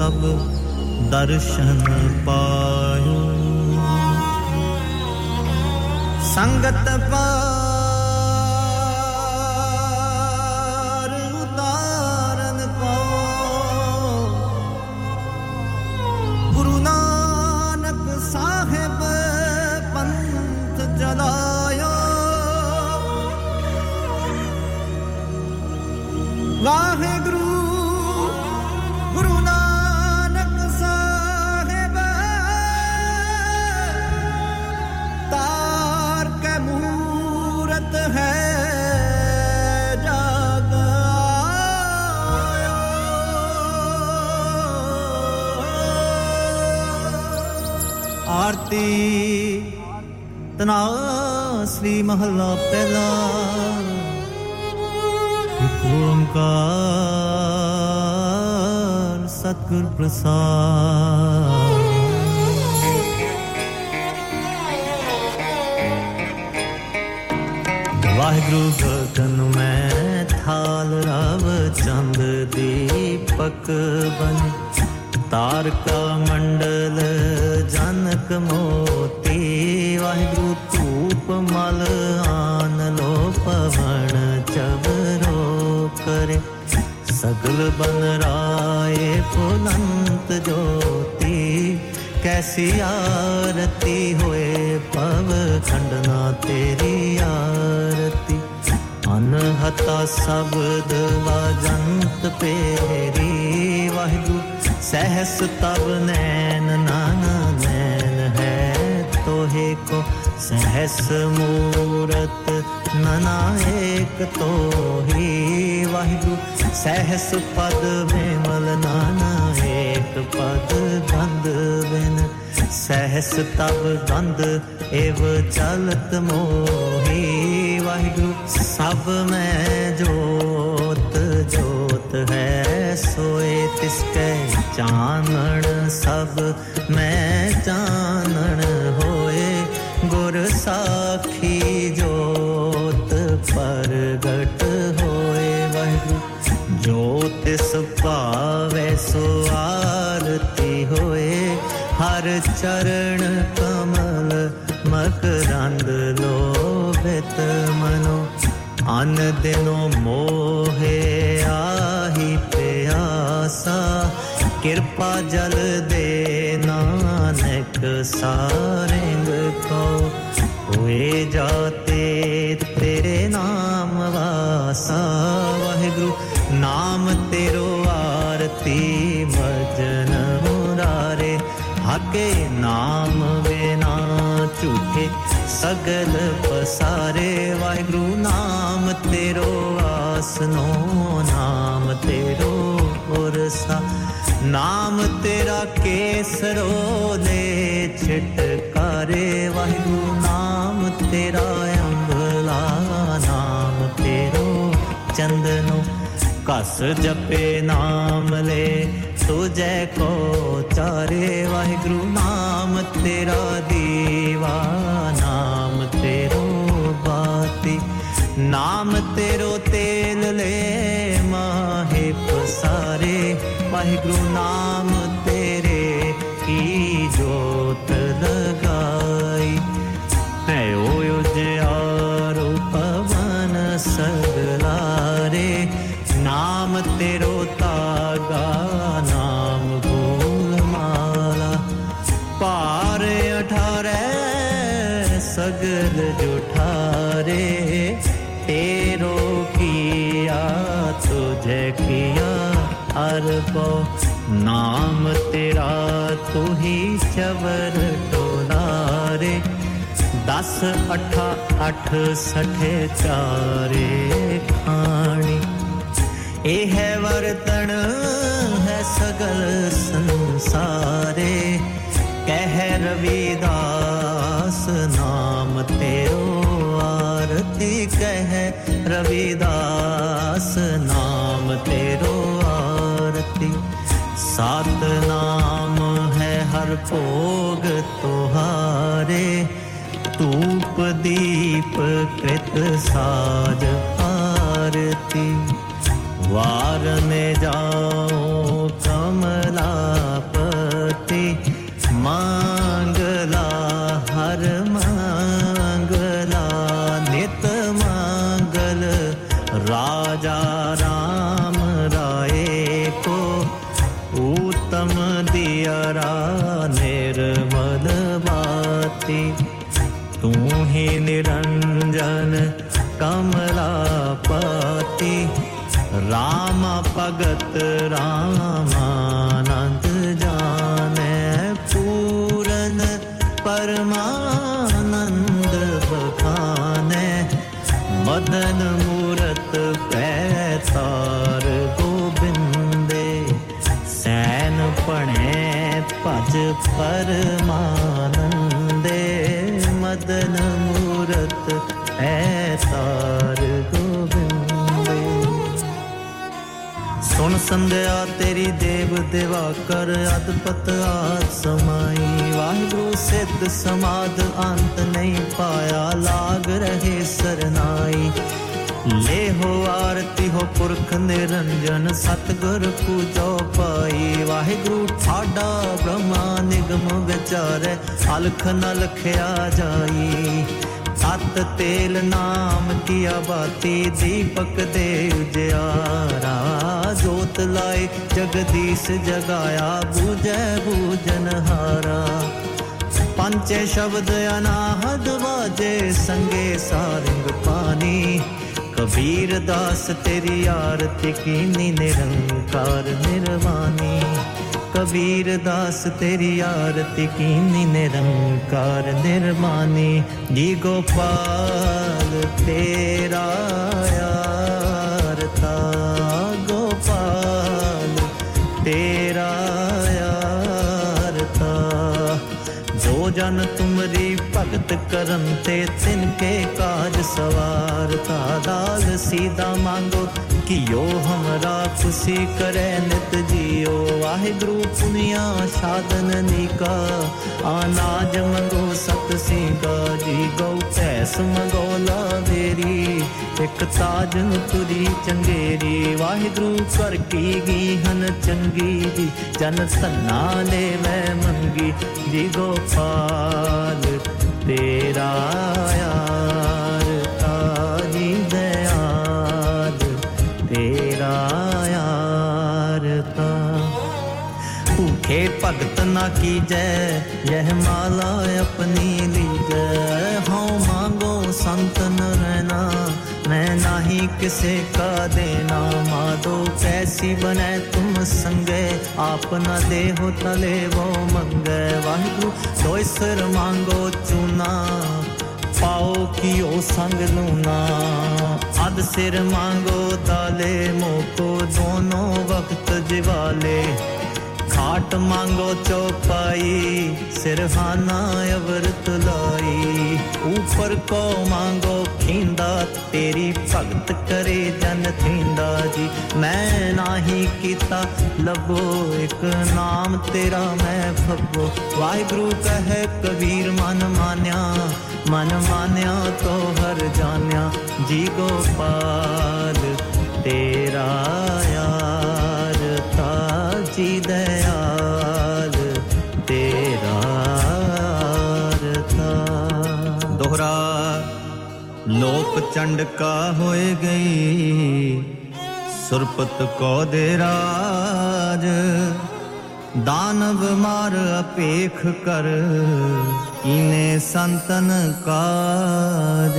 सब दर्शन पायो संगत पार उतारन को गुरु नानक साहिब पंथ जलायो वाहे गुरु आरती तनासली महला पहला ओमकार सतगुर प्रसाद वाहिगुरु भगन मैं थाल राव चंद दीपक बन तारका मंडल जनक मोती वाहिगुरु धूप मल आन लो पवन चबरो करे सगल बन राये पुलंत ज्योति कैसी आरती होए पव खंडना तेरी आरती अनहता शब्द वाजंत पेरी वाहिगुरु सहस तब नैन नाना नैन है तोहे को सहस मूरत नाना एक तोही वाहिगुरु सहस पद विमल नाना एक पद बंद बिन सहस तब बंद एव चलत मोही वाहिगुरु सब में जोत जोत है सोए तिसके चानण सब मैं चानण होए गुर साखी जोत परगट होए वाहिगुरु जोत सुपावे सो आरती होए हर चरण कमल मकरंद लोभित मनो अन दिनो मोहे आही पे प्यासा कृपा जल दे नानक सारंग को हुए जाते तेरे नाम वासा वाहेगुरु नाम तेरो आरती भजन मुरारे हाके नाम बिना झूठे सगल पसारे वाहेगुरु नाम तेरो आसनो नाम तेरो उरसा नाम तेरा केसरो दे छिटकारे वाहेगुरु नाम तेरा अंबला नाम तेरो चंदनो कस जपे नाम ले तुझे को चारे वाहेगुरु नाम तेरा दीवा नाम तेरो बाती नाम तेरो तेल ले माहे पसारे वाहिगुरु नाम तेरे की जोत लगाई तै ओज आरो पवन सगलारे नाम तेरो तागा नाम भूल माला पार अठारे सगल जुठारे तेरो किया तुझे किया अरबो नाम तेरा तू ही चवर टोलारे दस अठा अठ सठे चारे खानी ए है वर्तन है सगल संसारे कह रविदास नाम तेरो कह रविदास नाम तेरो आरती सात नाम है हर भोग तुहारे धूप दीप कृत साज आरती वार में जाओ कमलापति मांगला हर राजा राम राय को उत्तम दियरा निर्मल बाती तू ही निरंजन कमलापति राम भगत रामानंद जाने पूरन परमानंद बखाने मदन मूरत पैतार गोबिंदे सैन पणे भज परमानंदे मदन मूरत पैतार गोबिंदे सुन संध्या तेरी देव देवा कर अदपत आज समाई वाहिगुरु सिद्ध समाध अंत नहीं पाया लाग रहे सरनाई ले हो आरती हो पुरख निरंजन सतगुर पूजो पाई वाहिगुरु ठाडा ब्रह्मा निगम विचारे अलख न लखया जाई सत तेल नाम किया बाती दीपक दे उजियारा जोत लाए जगदीश जगाया बुझे बुझन हारा पंचे शब्द अनाहद बाजे संगे सारंग पानी कबीर दास तेरी आरती कीनी निरंकार निर्वाणी कबीर दास तेरी आरती कीनी निरंकार निर्मानी जी गोपाल तेरा यारता गोपाल तेरा यारता जो जन तुमरी भगत करम ते तिनके काज सवारता दाल सीधा मांगो कि यो हमरा खुशी करे नित जियो वाहिगुरु पुनिया साधन निका अनाज मंगो सत सिंगा जी गौ पैस मंगो लावेरी एक ताज तुरी चंगेरी वाहिगुरु कर की गीहन चंगी जी जन सन्ना ले मैं मंगी जी गोपाल तेरा यार ताजी दयाल तेरा यार ता ना कीजे यह माला अपनी लीजे हाँ मांगो संतन रहना मैं नहीं किसे का देना माधो कैसी बने तुम संगे आप ना दे हो तले वो मंगे वाहिगुरु दो सिर मांगो चुना पाओ की ओ संग लूना आद सिर मांगो ताले मोको दोनों वक्त जिवाले खाट मांगो चौपाई सिरहाना अवरत लाई ऊपर को मांगो खिंदा तेरी भगत करे जन थिंदा जी मैं नाही कीता लबो एक नाम तेरा मैं फब्बो वाहिगुरु कहे कबीर मन मान्या मन मान्या तो हर जान्या जी गोपाल तेरा यार ताजी दयाल तेरा रता दोहरा लोप चंड का होए गई सुरपत को दे राज दानव मार अपेख कर कीने संतन काज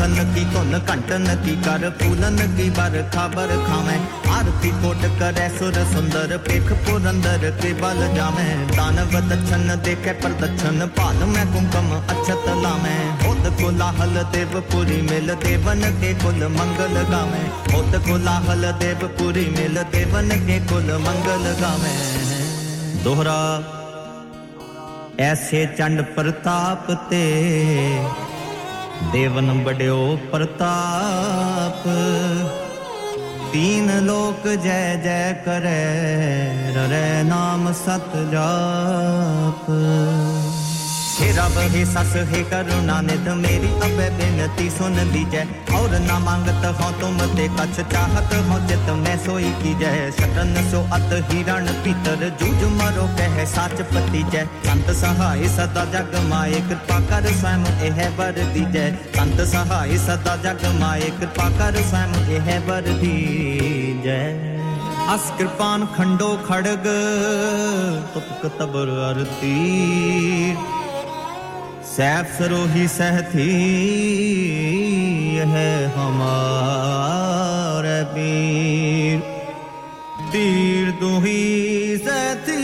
कंखन की धुन कंटन की कर फूलन की बरखा बरखावे आरती कोट करे सुर सुंदर पेख पुरंदर के बल जावे दानव दक्षन देखे प्रदक्षन पाद में कुमकुम अक्षत लावे होत कोलाहल देवपुरी मिल देवन के कुल मंगल गावे होत कोलाहल देवपुरी मिल देवन के कुल मंगल गावे दोहरा ऐसे चंड प्रताप ते देवन बड़यो प्रताप तीन लोक जय जय करे रे नाम सत जाप हे रब हे सस हे करुणा निध मेरी अबे बिनती सुन लीजै और ना मांगत हो तुम ते कछ चाहत हो जित मैं सोई कीजै शतन सो अत हिरण पीतर जूझ मरो कह साच पतीजै संत सहाय सदा जग माए कृपा कर स्वयं एह वर दीजै संत सहाय सदा जग माए कृपा कर स्वयं एह वर दीजै अस कृपान खंडो खड़ग तुपक तबर अरती सैफ सरोही सहती है हमारे वीर तीर तू ही सहती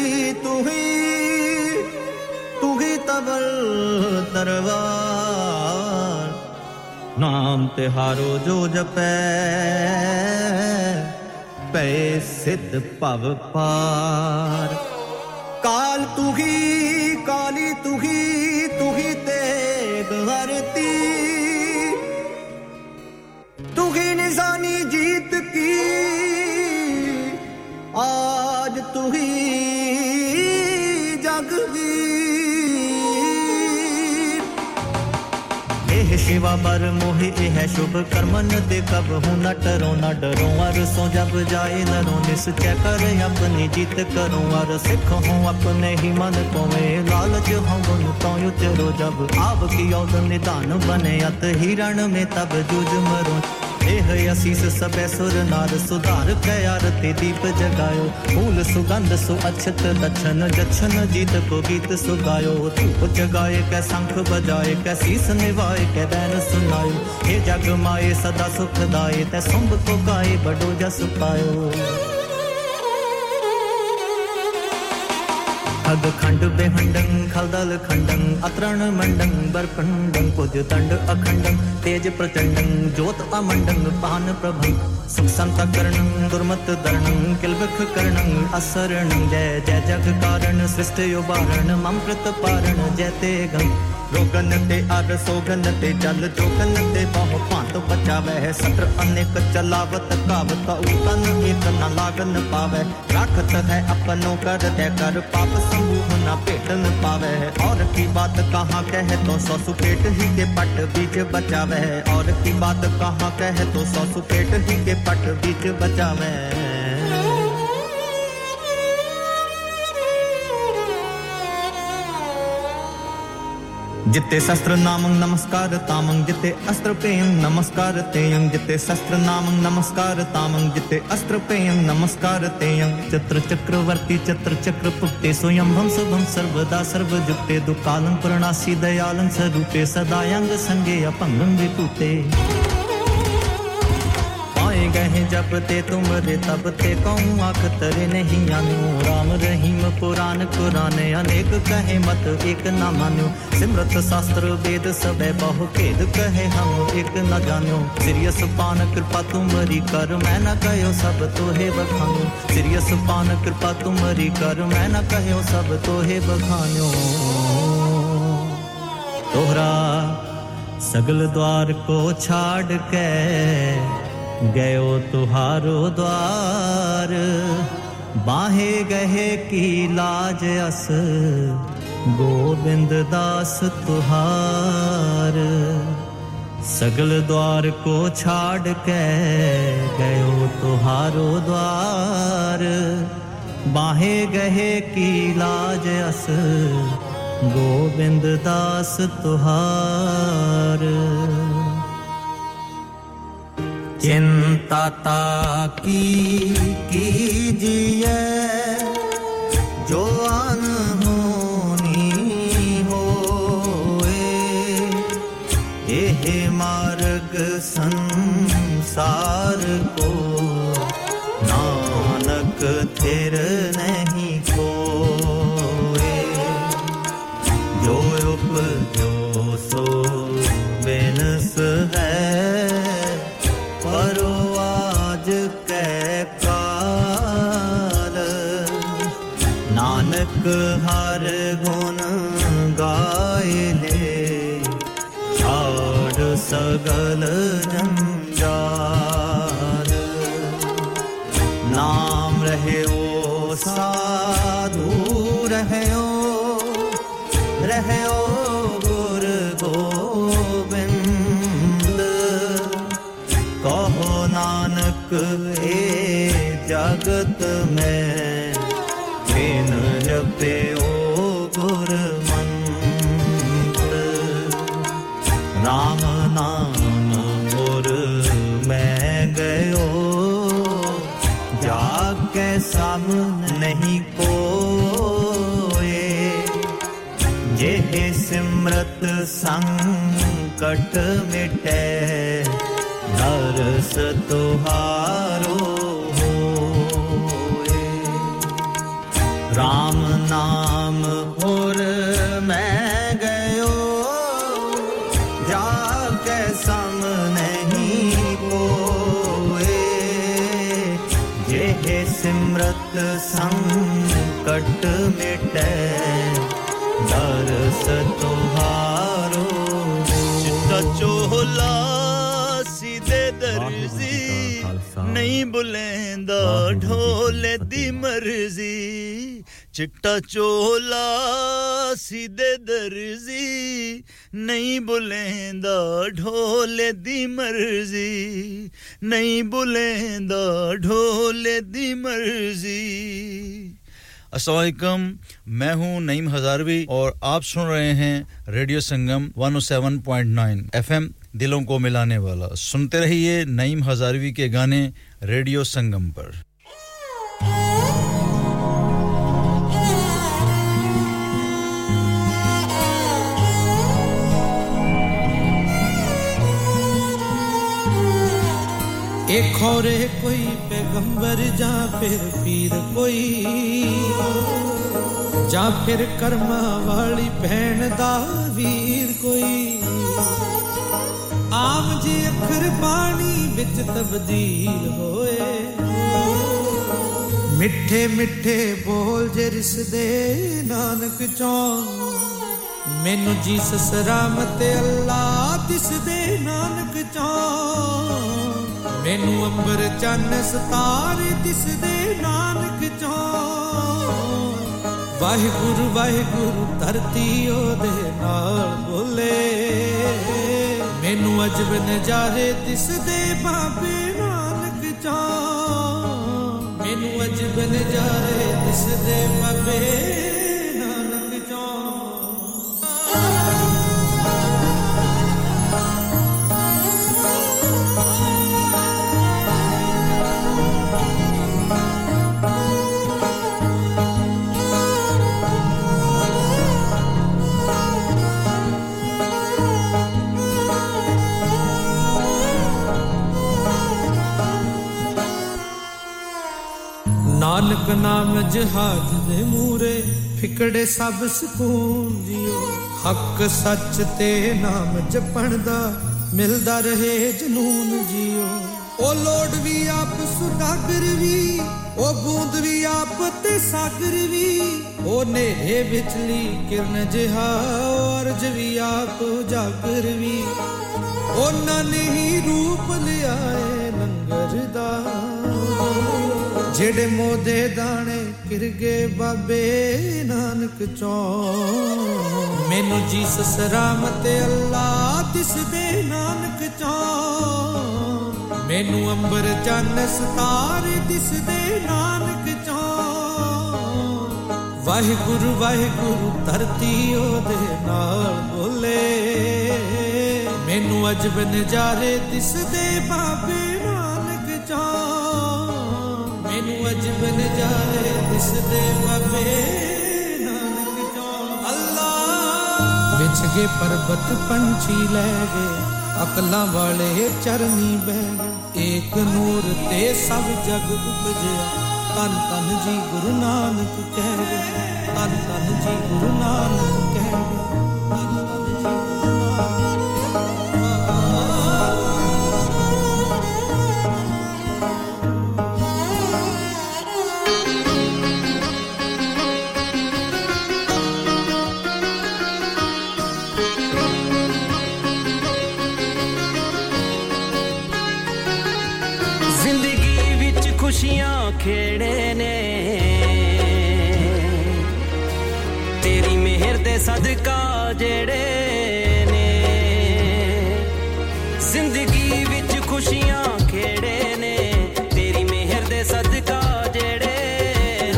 तू ही तू ही तबल तरवार नाम तिहारो जो जपे पे सिद्ध भव पार काल तू ही काली तू ही धरती तू ही निशानी जीत की आज तू ही जगवीर एह शिवा बर मोहि एह शुभ कर्मन दे कब हूं न डरो न डरो अरसों जब जाए लरो निश्चय कर अपनी जीत करो और सिख हूं अपने ही मन को मैं लालच हूं तायो तेरो जब आव की औद निदान बने अत हिरण में तब जुझ मरो एह असीस सबे सुर नार सुधार कयार ते दीप जगायो फूल सुगंध सु अच्छत दक्षन जक्षन जीत को गीत सुगायो धूप जगाए कै शंख बजाए कै सीस निवाए कै बैन सुनायो हे जग माए सदा सुखदाए तै सुंभ को गाए बड़ो जस पायो अग खंड बेहंडं खलदल खंडं अतरण मंडं बरखंडं कुज दंड अखंडं तेज प्रचंडं ज्योत अमंडं पान प्रभं सुख संतकरणं दुर्मत दरणं किलवख करणं असरणं जय जय जग कारण सृष्टि उबारण मम कृत पारण जयते गं रोगन ते आर सोगन ते जल जोगन ते बहु पांत बचावे है सत्र अनेक चलावत कावत उतन एक न लागन पावे राखत है अपनो कर दे कर पाप समूह न पेटन पावे और की बात कहां कह तो सौ सुपेट ही के पट बीच बचावे और की बात कहां कह तो सौ सुपेट ही के पट बीच बचावे जिते शस्त्र नामं नमस्कार तामं जिते अस्त्र पेयं नमस्कार तेयं जिते शस्त्र नामं नमस्कार तामं जिते अस्त्र पेयं नमस्कार तेयं चत्र चक्रवर्ती चत्र चक्र पुत्ते स्वयंभं शुभं सर्वदा सर्वजुक्ते दुकालं पुरणासी दयालं स्वरूपे सदायंग संगे अपंगं विपुते पाए गए जब ते तुमरे तब ते कहूं आख तरे नहीं आनु राम रहीम पुराण पुराने अनेक कहे मत एक ना मानो सिमरत शास्त्र वेद सबे बहु भेद कहे हम एक न जानो सिरियस पान कृपा तुमरी कर मैं न कहियो सब तोहे बखानो सिरियस पान कृपा तुमरी कर मैं न कहियो सब तोहे बखानो तोहरा सगल द्वार को छाड़ के गयो तुहारो द्वार बाहे गहे की लाज अस गोविंद दास तुहार सगल द्वार को छाड़ के गयो तुहारो द्वार बाहे गहे की लाज अस गोविंद दास तुहार चिंता ताकी कीजिए जो संसार को नानक तेर नहीं कोए जो उपजो सो बेनस है परो आज के काल नानक हर गुण गाए ले सगल जंजाल नाम रहे ओ साधु रहे ओ रहे ओ गुरु गोविंद कहो नानक ए जगत में बिन जपे ओ गुरु मंत्र राम नाम मोर मैं गयो जाके साम नहीं कोए जेहे सिमरत संकट मिटे नरस तुहारो होए राम नाम और मैं सिमरत संकट मिटे दरस तुहारो चिट्टा चोला सीधे दर्जी नहीं बुलेंदा ढोले दी मर्जी चिट्टा चोला सीधे दर्जी नहीं बुलेंदा ढोले दी मर्जी नहीं बुलेंदा ढोले दी मर्जी अस्सलाम वालेकुम मैं हूं नईम हजारवी और आप सुन रहे हैं radio Sangam one oh seven point nine FM दिलों को मिलाने वाला सुनते रहिए नईम हजारवी के गाने रेडियो संगम पर एक और कोई पैगंबर जा फिर पीर कोई जा फिर कर्मा वाली भैन दा वीर कोई आम जी अखर पानी विच तब्दील होए मिठे मिठे बोल जे रिसदे नानक चौं ਮੈਨੂੰ ਜੀਸਸ ਰਹਿਮਤ ਅੱਲਾ ਤਿਸ ਦੇ ਨਾਨਕ ਚੋਂ ਮੈਨੂੰ ਅੰਬਰ ਚੰਨ ਸਤਾਰੇ ਤਿਸ ਦੇ ਨਾਨਕ ਚੋਂ ਵਾਹਿਗੁਰੂ ਵਾਹਿਗੁਰੂ ਧਰਤੀ ਉਹਦੇ ਨਾਲ ਬੋਲੇ ਮੈਨੂੰ ਅਜਬ ਨਜ਼ਾਰੇ ਤਿਸ ਦੇ ਬਾਬੇ ਨਾਨਕ ਚੋਂ ਮੈਨੂੰ ਅਜਬ ਨਜ਼ਾਰੇ ਤਿਸ ਦੇ ਬਾਬੇ ਨਾਨਕ ਨਾਮ ਜਹਾਦ ਦੇ ਮੂਰੇ ਫਿਕੜੇ ਸਭ ਸਕੂਨ ਦਿਓ ਹੱਕ ਸੱਚ ਤੇ ਨਾਮ ਜਪਣ ਦਾ ਮਿਲਦਾ ਰਹੇ ਜਨੂਨ ਜਿਓ ਉਹ ਲੋੜ ਵੀ ਆਪ ਸੁਦਾਗਰ ਵੀ ਉਹ ਬੂੰਦ ਵੀ ਆਪ ਤੇ ਸਾਗਰ ਵੀ ਉਹ ਨੇਹੇ ਵਿਚਲੀ ਕਿਰਨ ਜਿਹਾ ਅਰਜ ਵੀ ਆਪ ਜਾਗਰ ਵੀ ਉਹਨਾਂ ਨੇ ਹੀ ਰੂਪ ਲਿਆਏ ਲੰਗਰ ਦਾ ਜਿਹੜੇ ਮੋਦੇ ਦਾਣੇ ਕਿਰਗੇ ਬਾਬੇ ਨਾਨਕ ਚੋਂ ਮੈਨੂੰ ਜੀਸਸ ਰਹਿਮਤ ਅੱਲਾ ਤਿਸ ਦੇ ਨਾਨਕ ਚੋਂ ਮੈਨੂੰ ਅੰਬਰ ਚੰਨ ਸਤਾਰੇ ਤਿਸ ਦੇ ਨਾਨਕ ਚੋਂ ਵਾਹਿਗੁਰੂ ਵਾਹਿਗੁਰੂ ਧਰਤੀ ਉਹਦੇ ਨਾਲ ਬੋਲੇ ਮੈਨੂੰ ਅਜਬ ਨਜ਼ਾਰੇ ਤਿਸ ਦੇ ਬਾਬੇ ਮੈਨੂੰ ਅਜਬ ਨਜ਼ਾਰੇ ਤਿਸ ਦੇ ਬਾਬੇ ਨਾਨਕ ਚੋਂ ਅੱਲਾ ਵਿੱਚ ਗਏ ਪਰਬਤ ਪੰਛੀ ਲੈ ਗਏ ਅਕਲਾਂ ਵਾਲੇ ਚਰਨੀ ਬਹਿ ਇੱਕ ਨੂਰ ਤੇ ਸਭ ਜਗ ਉਪਜਿਆ ਤਨ ਤਨ ਜੀ ਗੁਰੂ ਨਾਨਕ ਕਹਿ ਗਏ ਤਨ ਤਨ ਜੀ ਗੁਰੂ ਨਾਨਕ ਕਹਿ ਗਏ खुशियां खेड़े ने तेरी मेहर दे सदका जेड़े ने जिंदगी विच खुशियां खेड़े ने तेरी मेहर दे सदका जेड़े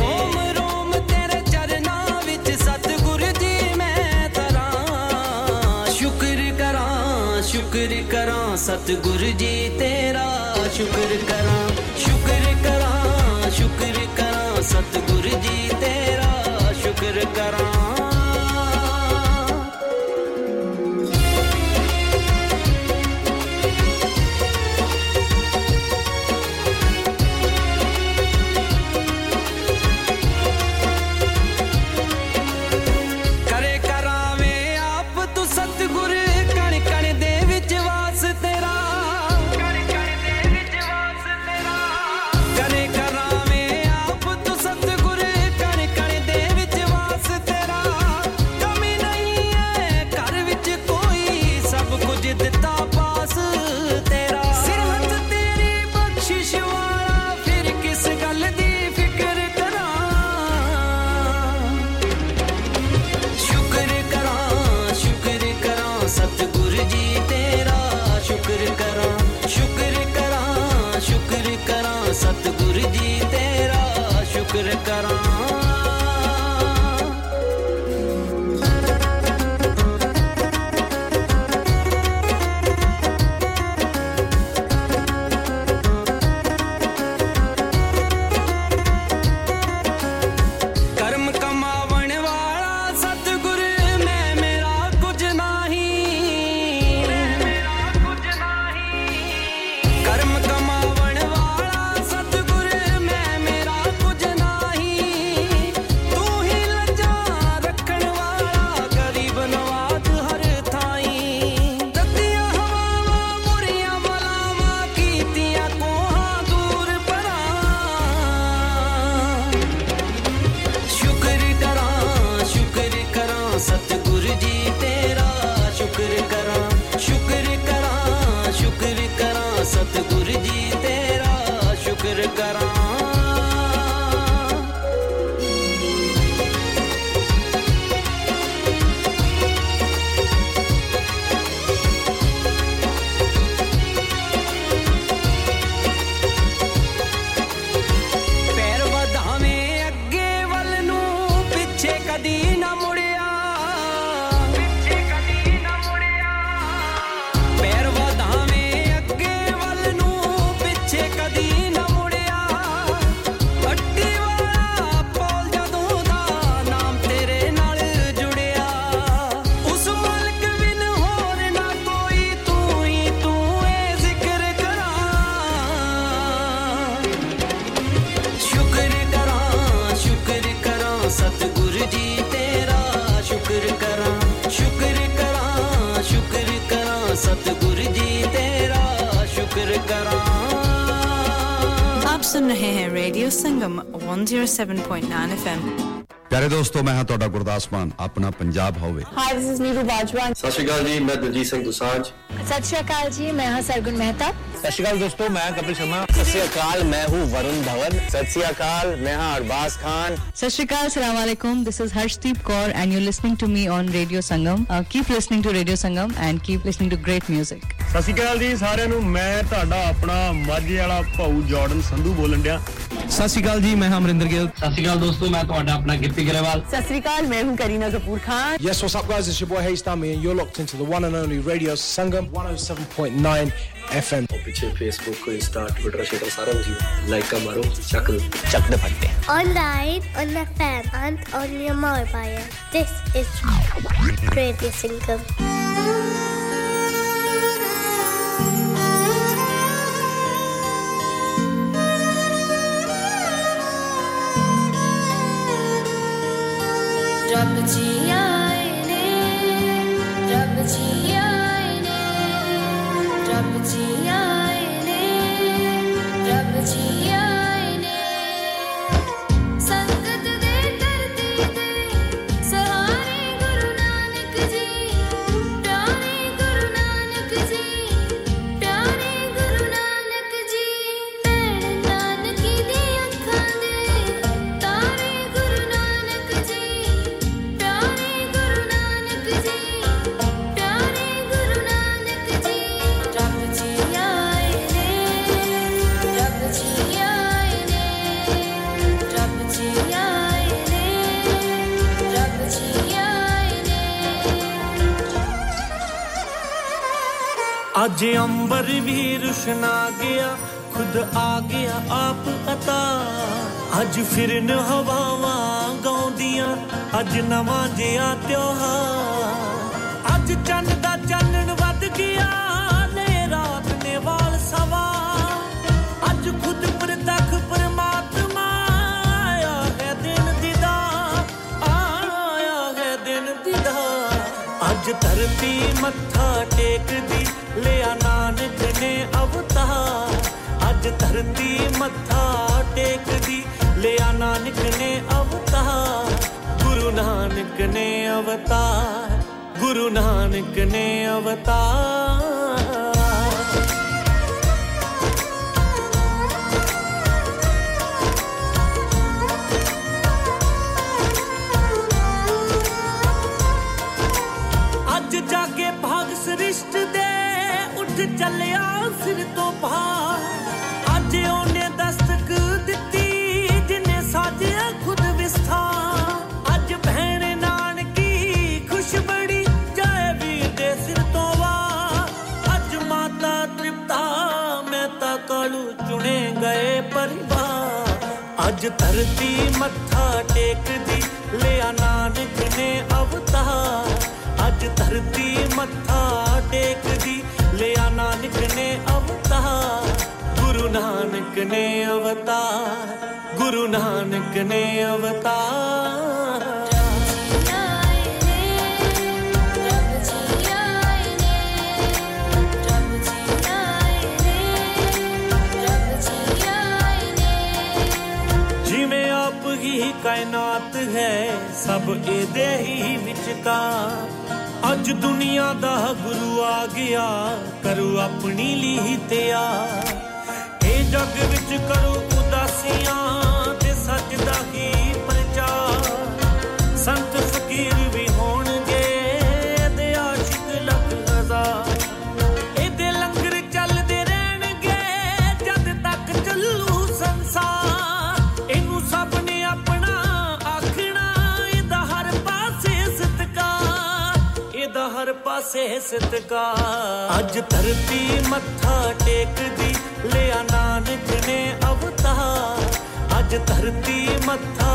रोम रोम तेरे चरना विच सतगुर जी मैं तरा शुक्र करा शुक्र करा सतगुर जी तेरा शुक्र करा शुक्र करा सतगुर जी तेरा शुक्र करा करे करावे आप तू सतगुर कण कण दे विच वास तेरा कण कण दे विच वास तेरा करे करावे तू सतगुर कण कण दे विच वास तेरा आप सुन रहे हैं radio Sangam one oh seven point nine F M प्यारे दोस्तों मैं हां ਤੁਹਾਡਾ ਗੁਰਦਾਸ ਮਾਨ ਆਪਣਾ ਪੰਜਾਬ ਹੋਵੇ hi this is Neeru Bajwa Sat ਸ਼੍ਰੀ ਅਕਾਲ ਜੀ ਮੈਂ ਦਲਜੀਤ ਸਿੰਘ ਦੁਸਾਂਝ ਸਤਿ ਸ਼੍ਰੀ ਅਕਾਲ ਜੀ ਮੈਂ ਹਾਂ ਸਰਗੁਣ ਮਹਿਤਾ ਸਤਿ ਸ਼੍ਰੀ ਅਕਾਲ ਦੋਸਤੋ ਮੈਂ ਕਪਿਲ ਸ਼ਰਮਾ ਸਤਿ ਸ਼੍ਰੀ ਅਕਾਲ ਮੈਂ ਹੂੰ ਵਰੁਣ ਧਵਨ ਸਤਿ ਸ਼੍ਰੀ ਅਕਾਲ ਮੈਂ ਹਾਂ ਅਰਬਾਜ਼ ਖਾਨ ਸਤਿ ਸ਼੍ਰੀ ਅਕਾਲ ਅਸਲਾਮ ਅਲੈਕੁਮ this is Harshdeep Kaur and you are listening to me on radio Sangam keep listening to radio Sangam and keep listening to great music Sat ਸ਼੍ਰੀ ਅਕਾਲ ਜੀ ਸਾਰਿਆਂ ਨੂੰ ਮੈਂ ਤੁਹਾਡਾ ਆਪਣਾ ਮਾਝੇ ਵਾਲਾ ਭਾਊ ਜਾਰਡਨ ਸੰਧੂ ਬੋਲਣ ਡਿਆ ਸਤਿ ਸ਼੍ਰੀ ਅਕਾਲ ਜੀ ਮੈਂ ਅਮਰਿੰਦਰ ਗਿੱਲ ਸਤਿ ਸ਼੍ਰੀ ਅਕਾਲ ਦੋਸਤੋ ਮੈਂ ਤੁਹਾਡਾ ਆਪਣਾ Sat Sri Akal, main hu Kareena Kapoor Khan. Yes, what's up guys? It's your boy Haytami and you're locked into the one and only Radio Sangam one oh seven point nine F M. Piche Facebook ko Insta, Twitter share sara kuch like ka maro, chak chak de patte. Online on the fan and on your mobile. This is Radio Sangam. रब जी आए ने रब जी आए ने रब जी आए ने रब जी आए ने संगत दे धरती दे सहारे गुरु नानक जी प्यारे गुरु नानक जी प्यारे गुरु नानक जी भैन नानकी दी अखां दे तारे गुरु नानक जी आज अंबर भी रुशना गया खुद आ गया आप अता आज फिरन हवावां गाउंदियां आज नवा जिया त्योहार आज चन्न दा चन्न वध गया ले रात ने वाल सवा आज खुद प्रतख परमात्मा आया है दिन दीदार आया है दिन दीदार आज धरती मत्था टेक दी लिया नानक ने अवतार आज धरती मत्था टेक दी लिया नानक ने अवतार गुरु नानक ने अवतार गुरु नानक ने अवतार आज जागे भाग सृष्ट दे चलिया सिर तो भार आज ओने दस्तक दिती जिने साजिया खुद विस्थार आज भैन नानकी खुश बड़ी जाए वीर दे सिर तो वार आज माता तृप्ता मेहता कालू चुने गए परिवार आज धरती मत्था टेक दी लिया नानक ने अवतार आज धरती मत्था टेक दी लिया नानक ने अवतार गुरु नानक ने अवतार गुरु नानक ने अवतार जिमें आप ही कायनात है सब एदे ही विचकार आज दुनिया दा गुरु आ गया करो अपनी लीह तैयार ए जग विच करो उदासियां ते सच दा ही प्रचार संत फकीर भी होणगे ते आशिक लख हजार एदे लंगर चलदे रहणगे जद तक चलू संसार इनू सब ने अपना आखना एदा हर पासे सतकार हर पासे सदका आज धरती मत्था टेक दी लिया नानक ने अवतार आज धरती मत्था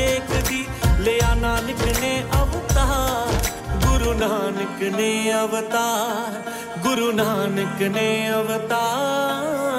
टेक दी लिया नानक ने अवतार गुरु नानक ने अवतार गुरु नानक ने अवतार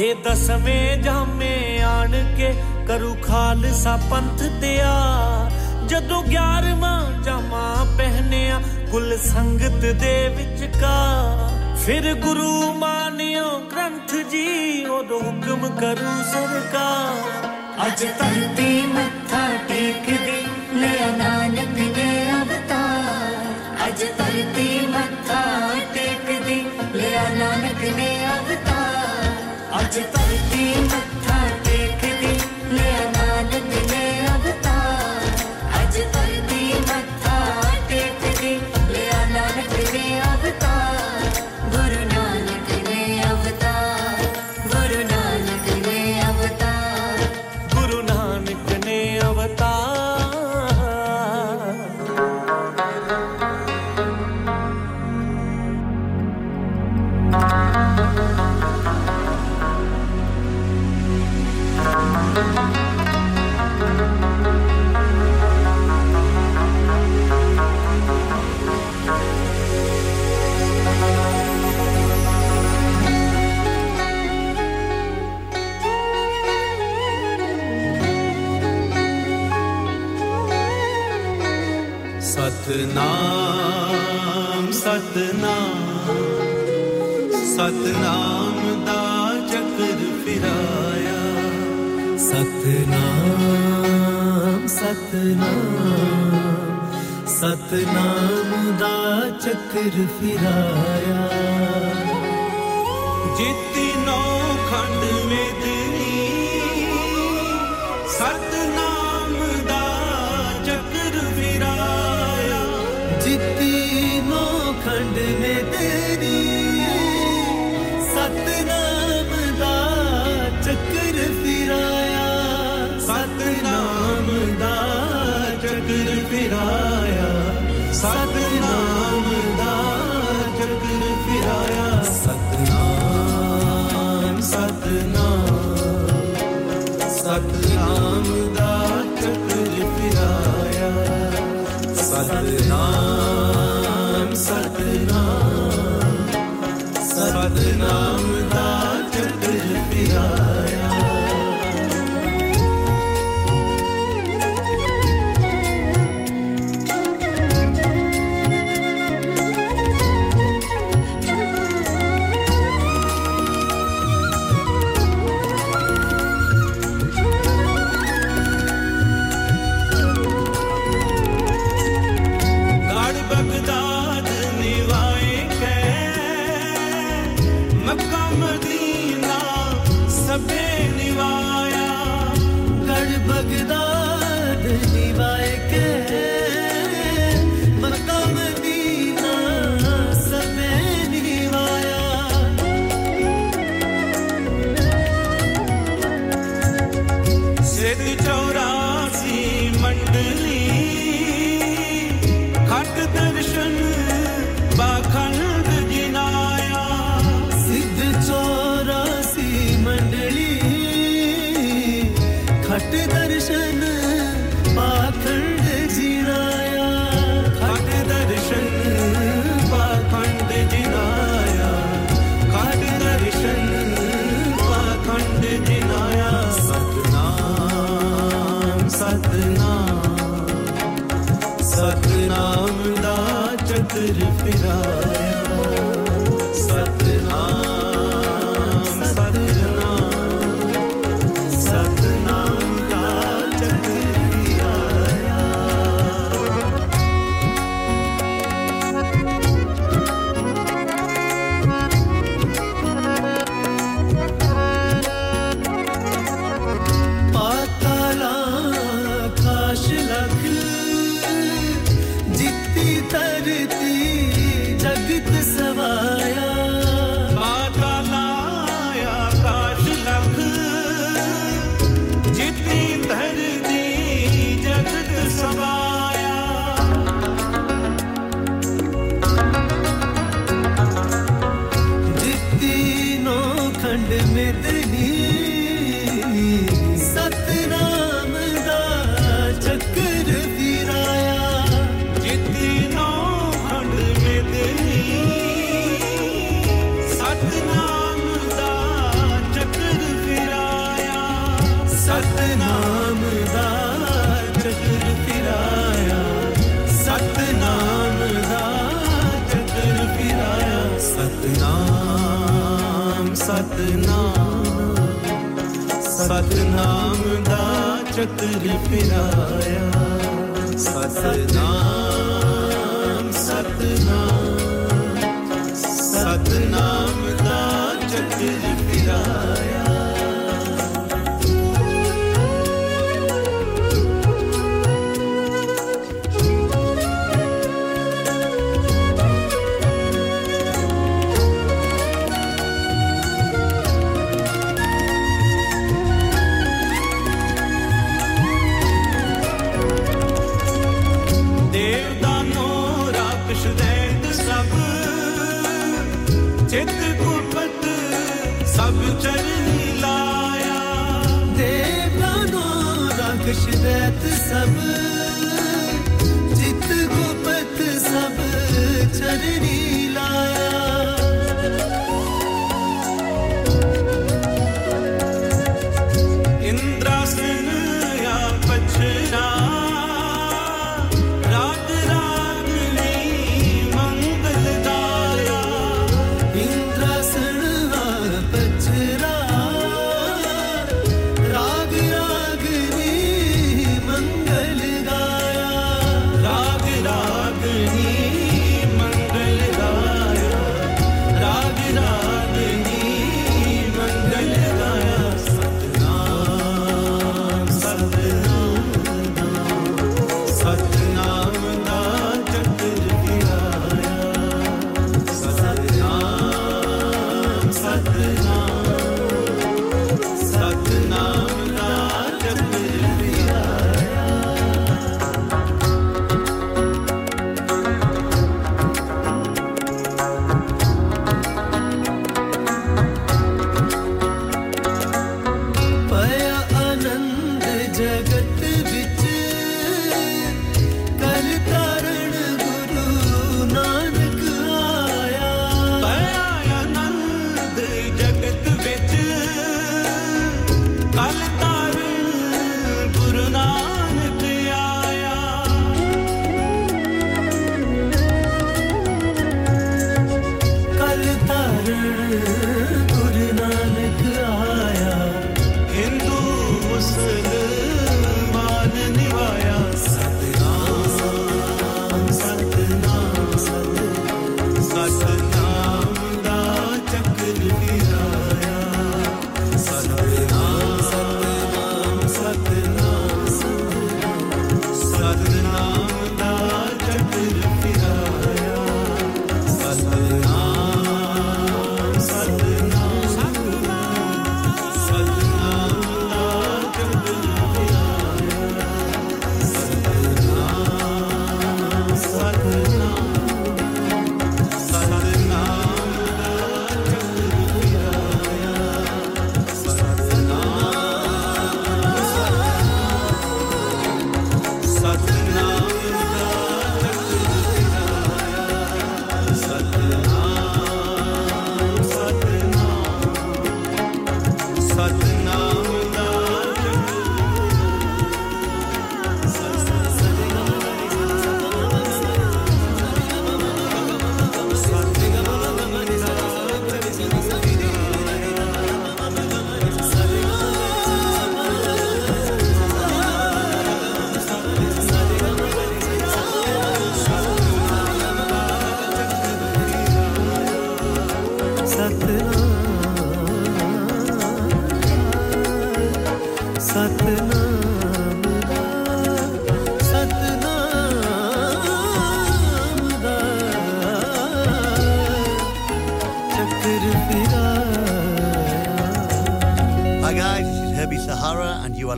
हे दसवें जामे आन के करू खालसा पंथ तैयार जदों ग्यारहवां जामा पहनेया कुल संगत दे विचकार फिर गुरु मानियो ग्रंथ जी ओदो हुक्म करू सरकार अज धरती मत्था टेक दे ले नानक दे अवतार अज धरती मत्था टेक दे ले नानक दे अवतार अज धरती मत्था टेक दे ले नानक दे अवतार अज धरती मत्था टेक दे ले नानक दे अवतार सतनाम सतनाम सतनाम दा चक्कर फिराया सतनाम सतनाम सतनाम दा चक्कर फिराया जिति नौ खंड में तेरी सतनाम दा चक्कर फिराया जिति नौ खंड में तेरी सतनाम दा चक्कर फिराया सतनाम दा चक्कर फिराया सतनाम दा चक्कर फिराया सतनाम सतनाम सतनाम दा चक्कर फिराया सतनाम सतनाम सतनाम दा चक्कर फिराया Did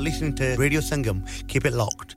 Listening to Radio Sangam. Keep it locked.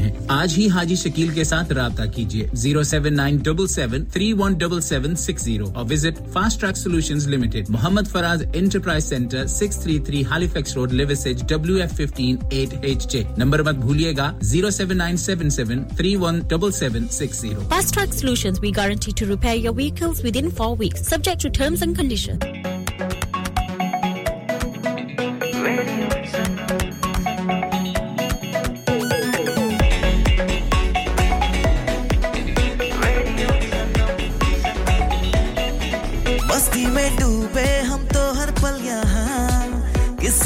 हैं आज ही हाजी शकील के साथ राब्ता कीजिए zero seven nine seven seven three one seven seven six zero और visit fast track solutions limited Mohammad Faraz enterprise centre six thirty-three Halifax road Liversedge W F one five eight H J number मत भूलिएगा zero seven nine seven seven three one seven seven six zero Fast Track Solutions we guarantee to repair your vehicles within four weeks subject to terms and conditions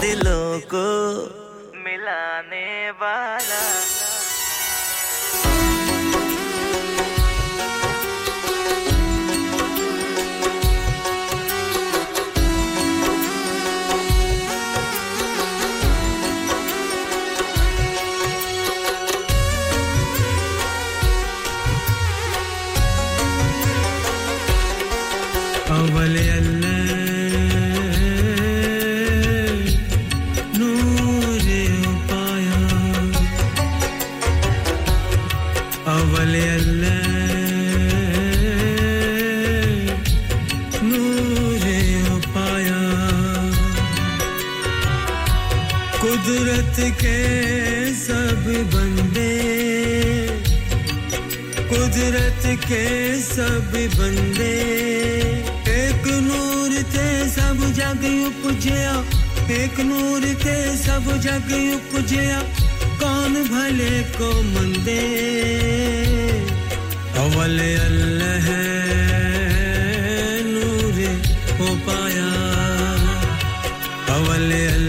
दिलों को मिलाने वाला के सब बंदे कुदरत के सब बंदे एक नूर थे सब जग उपजया एक नूर थे सब जग उपजया कौन भले को मंदे अवल अल्लाह नूर हो पाया अवल अल्लाह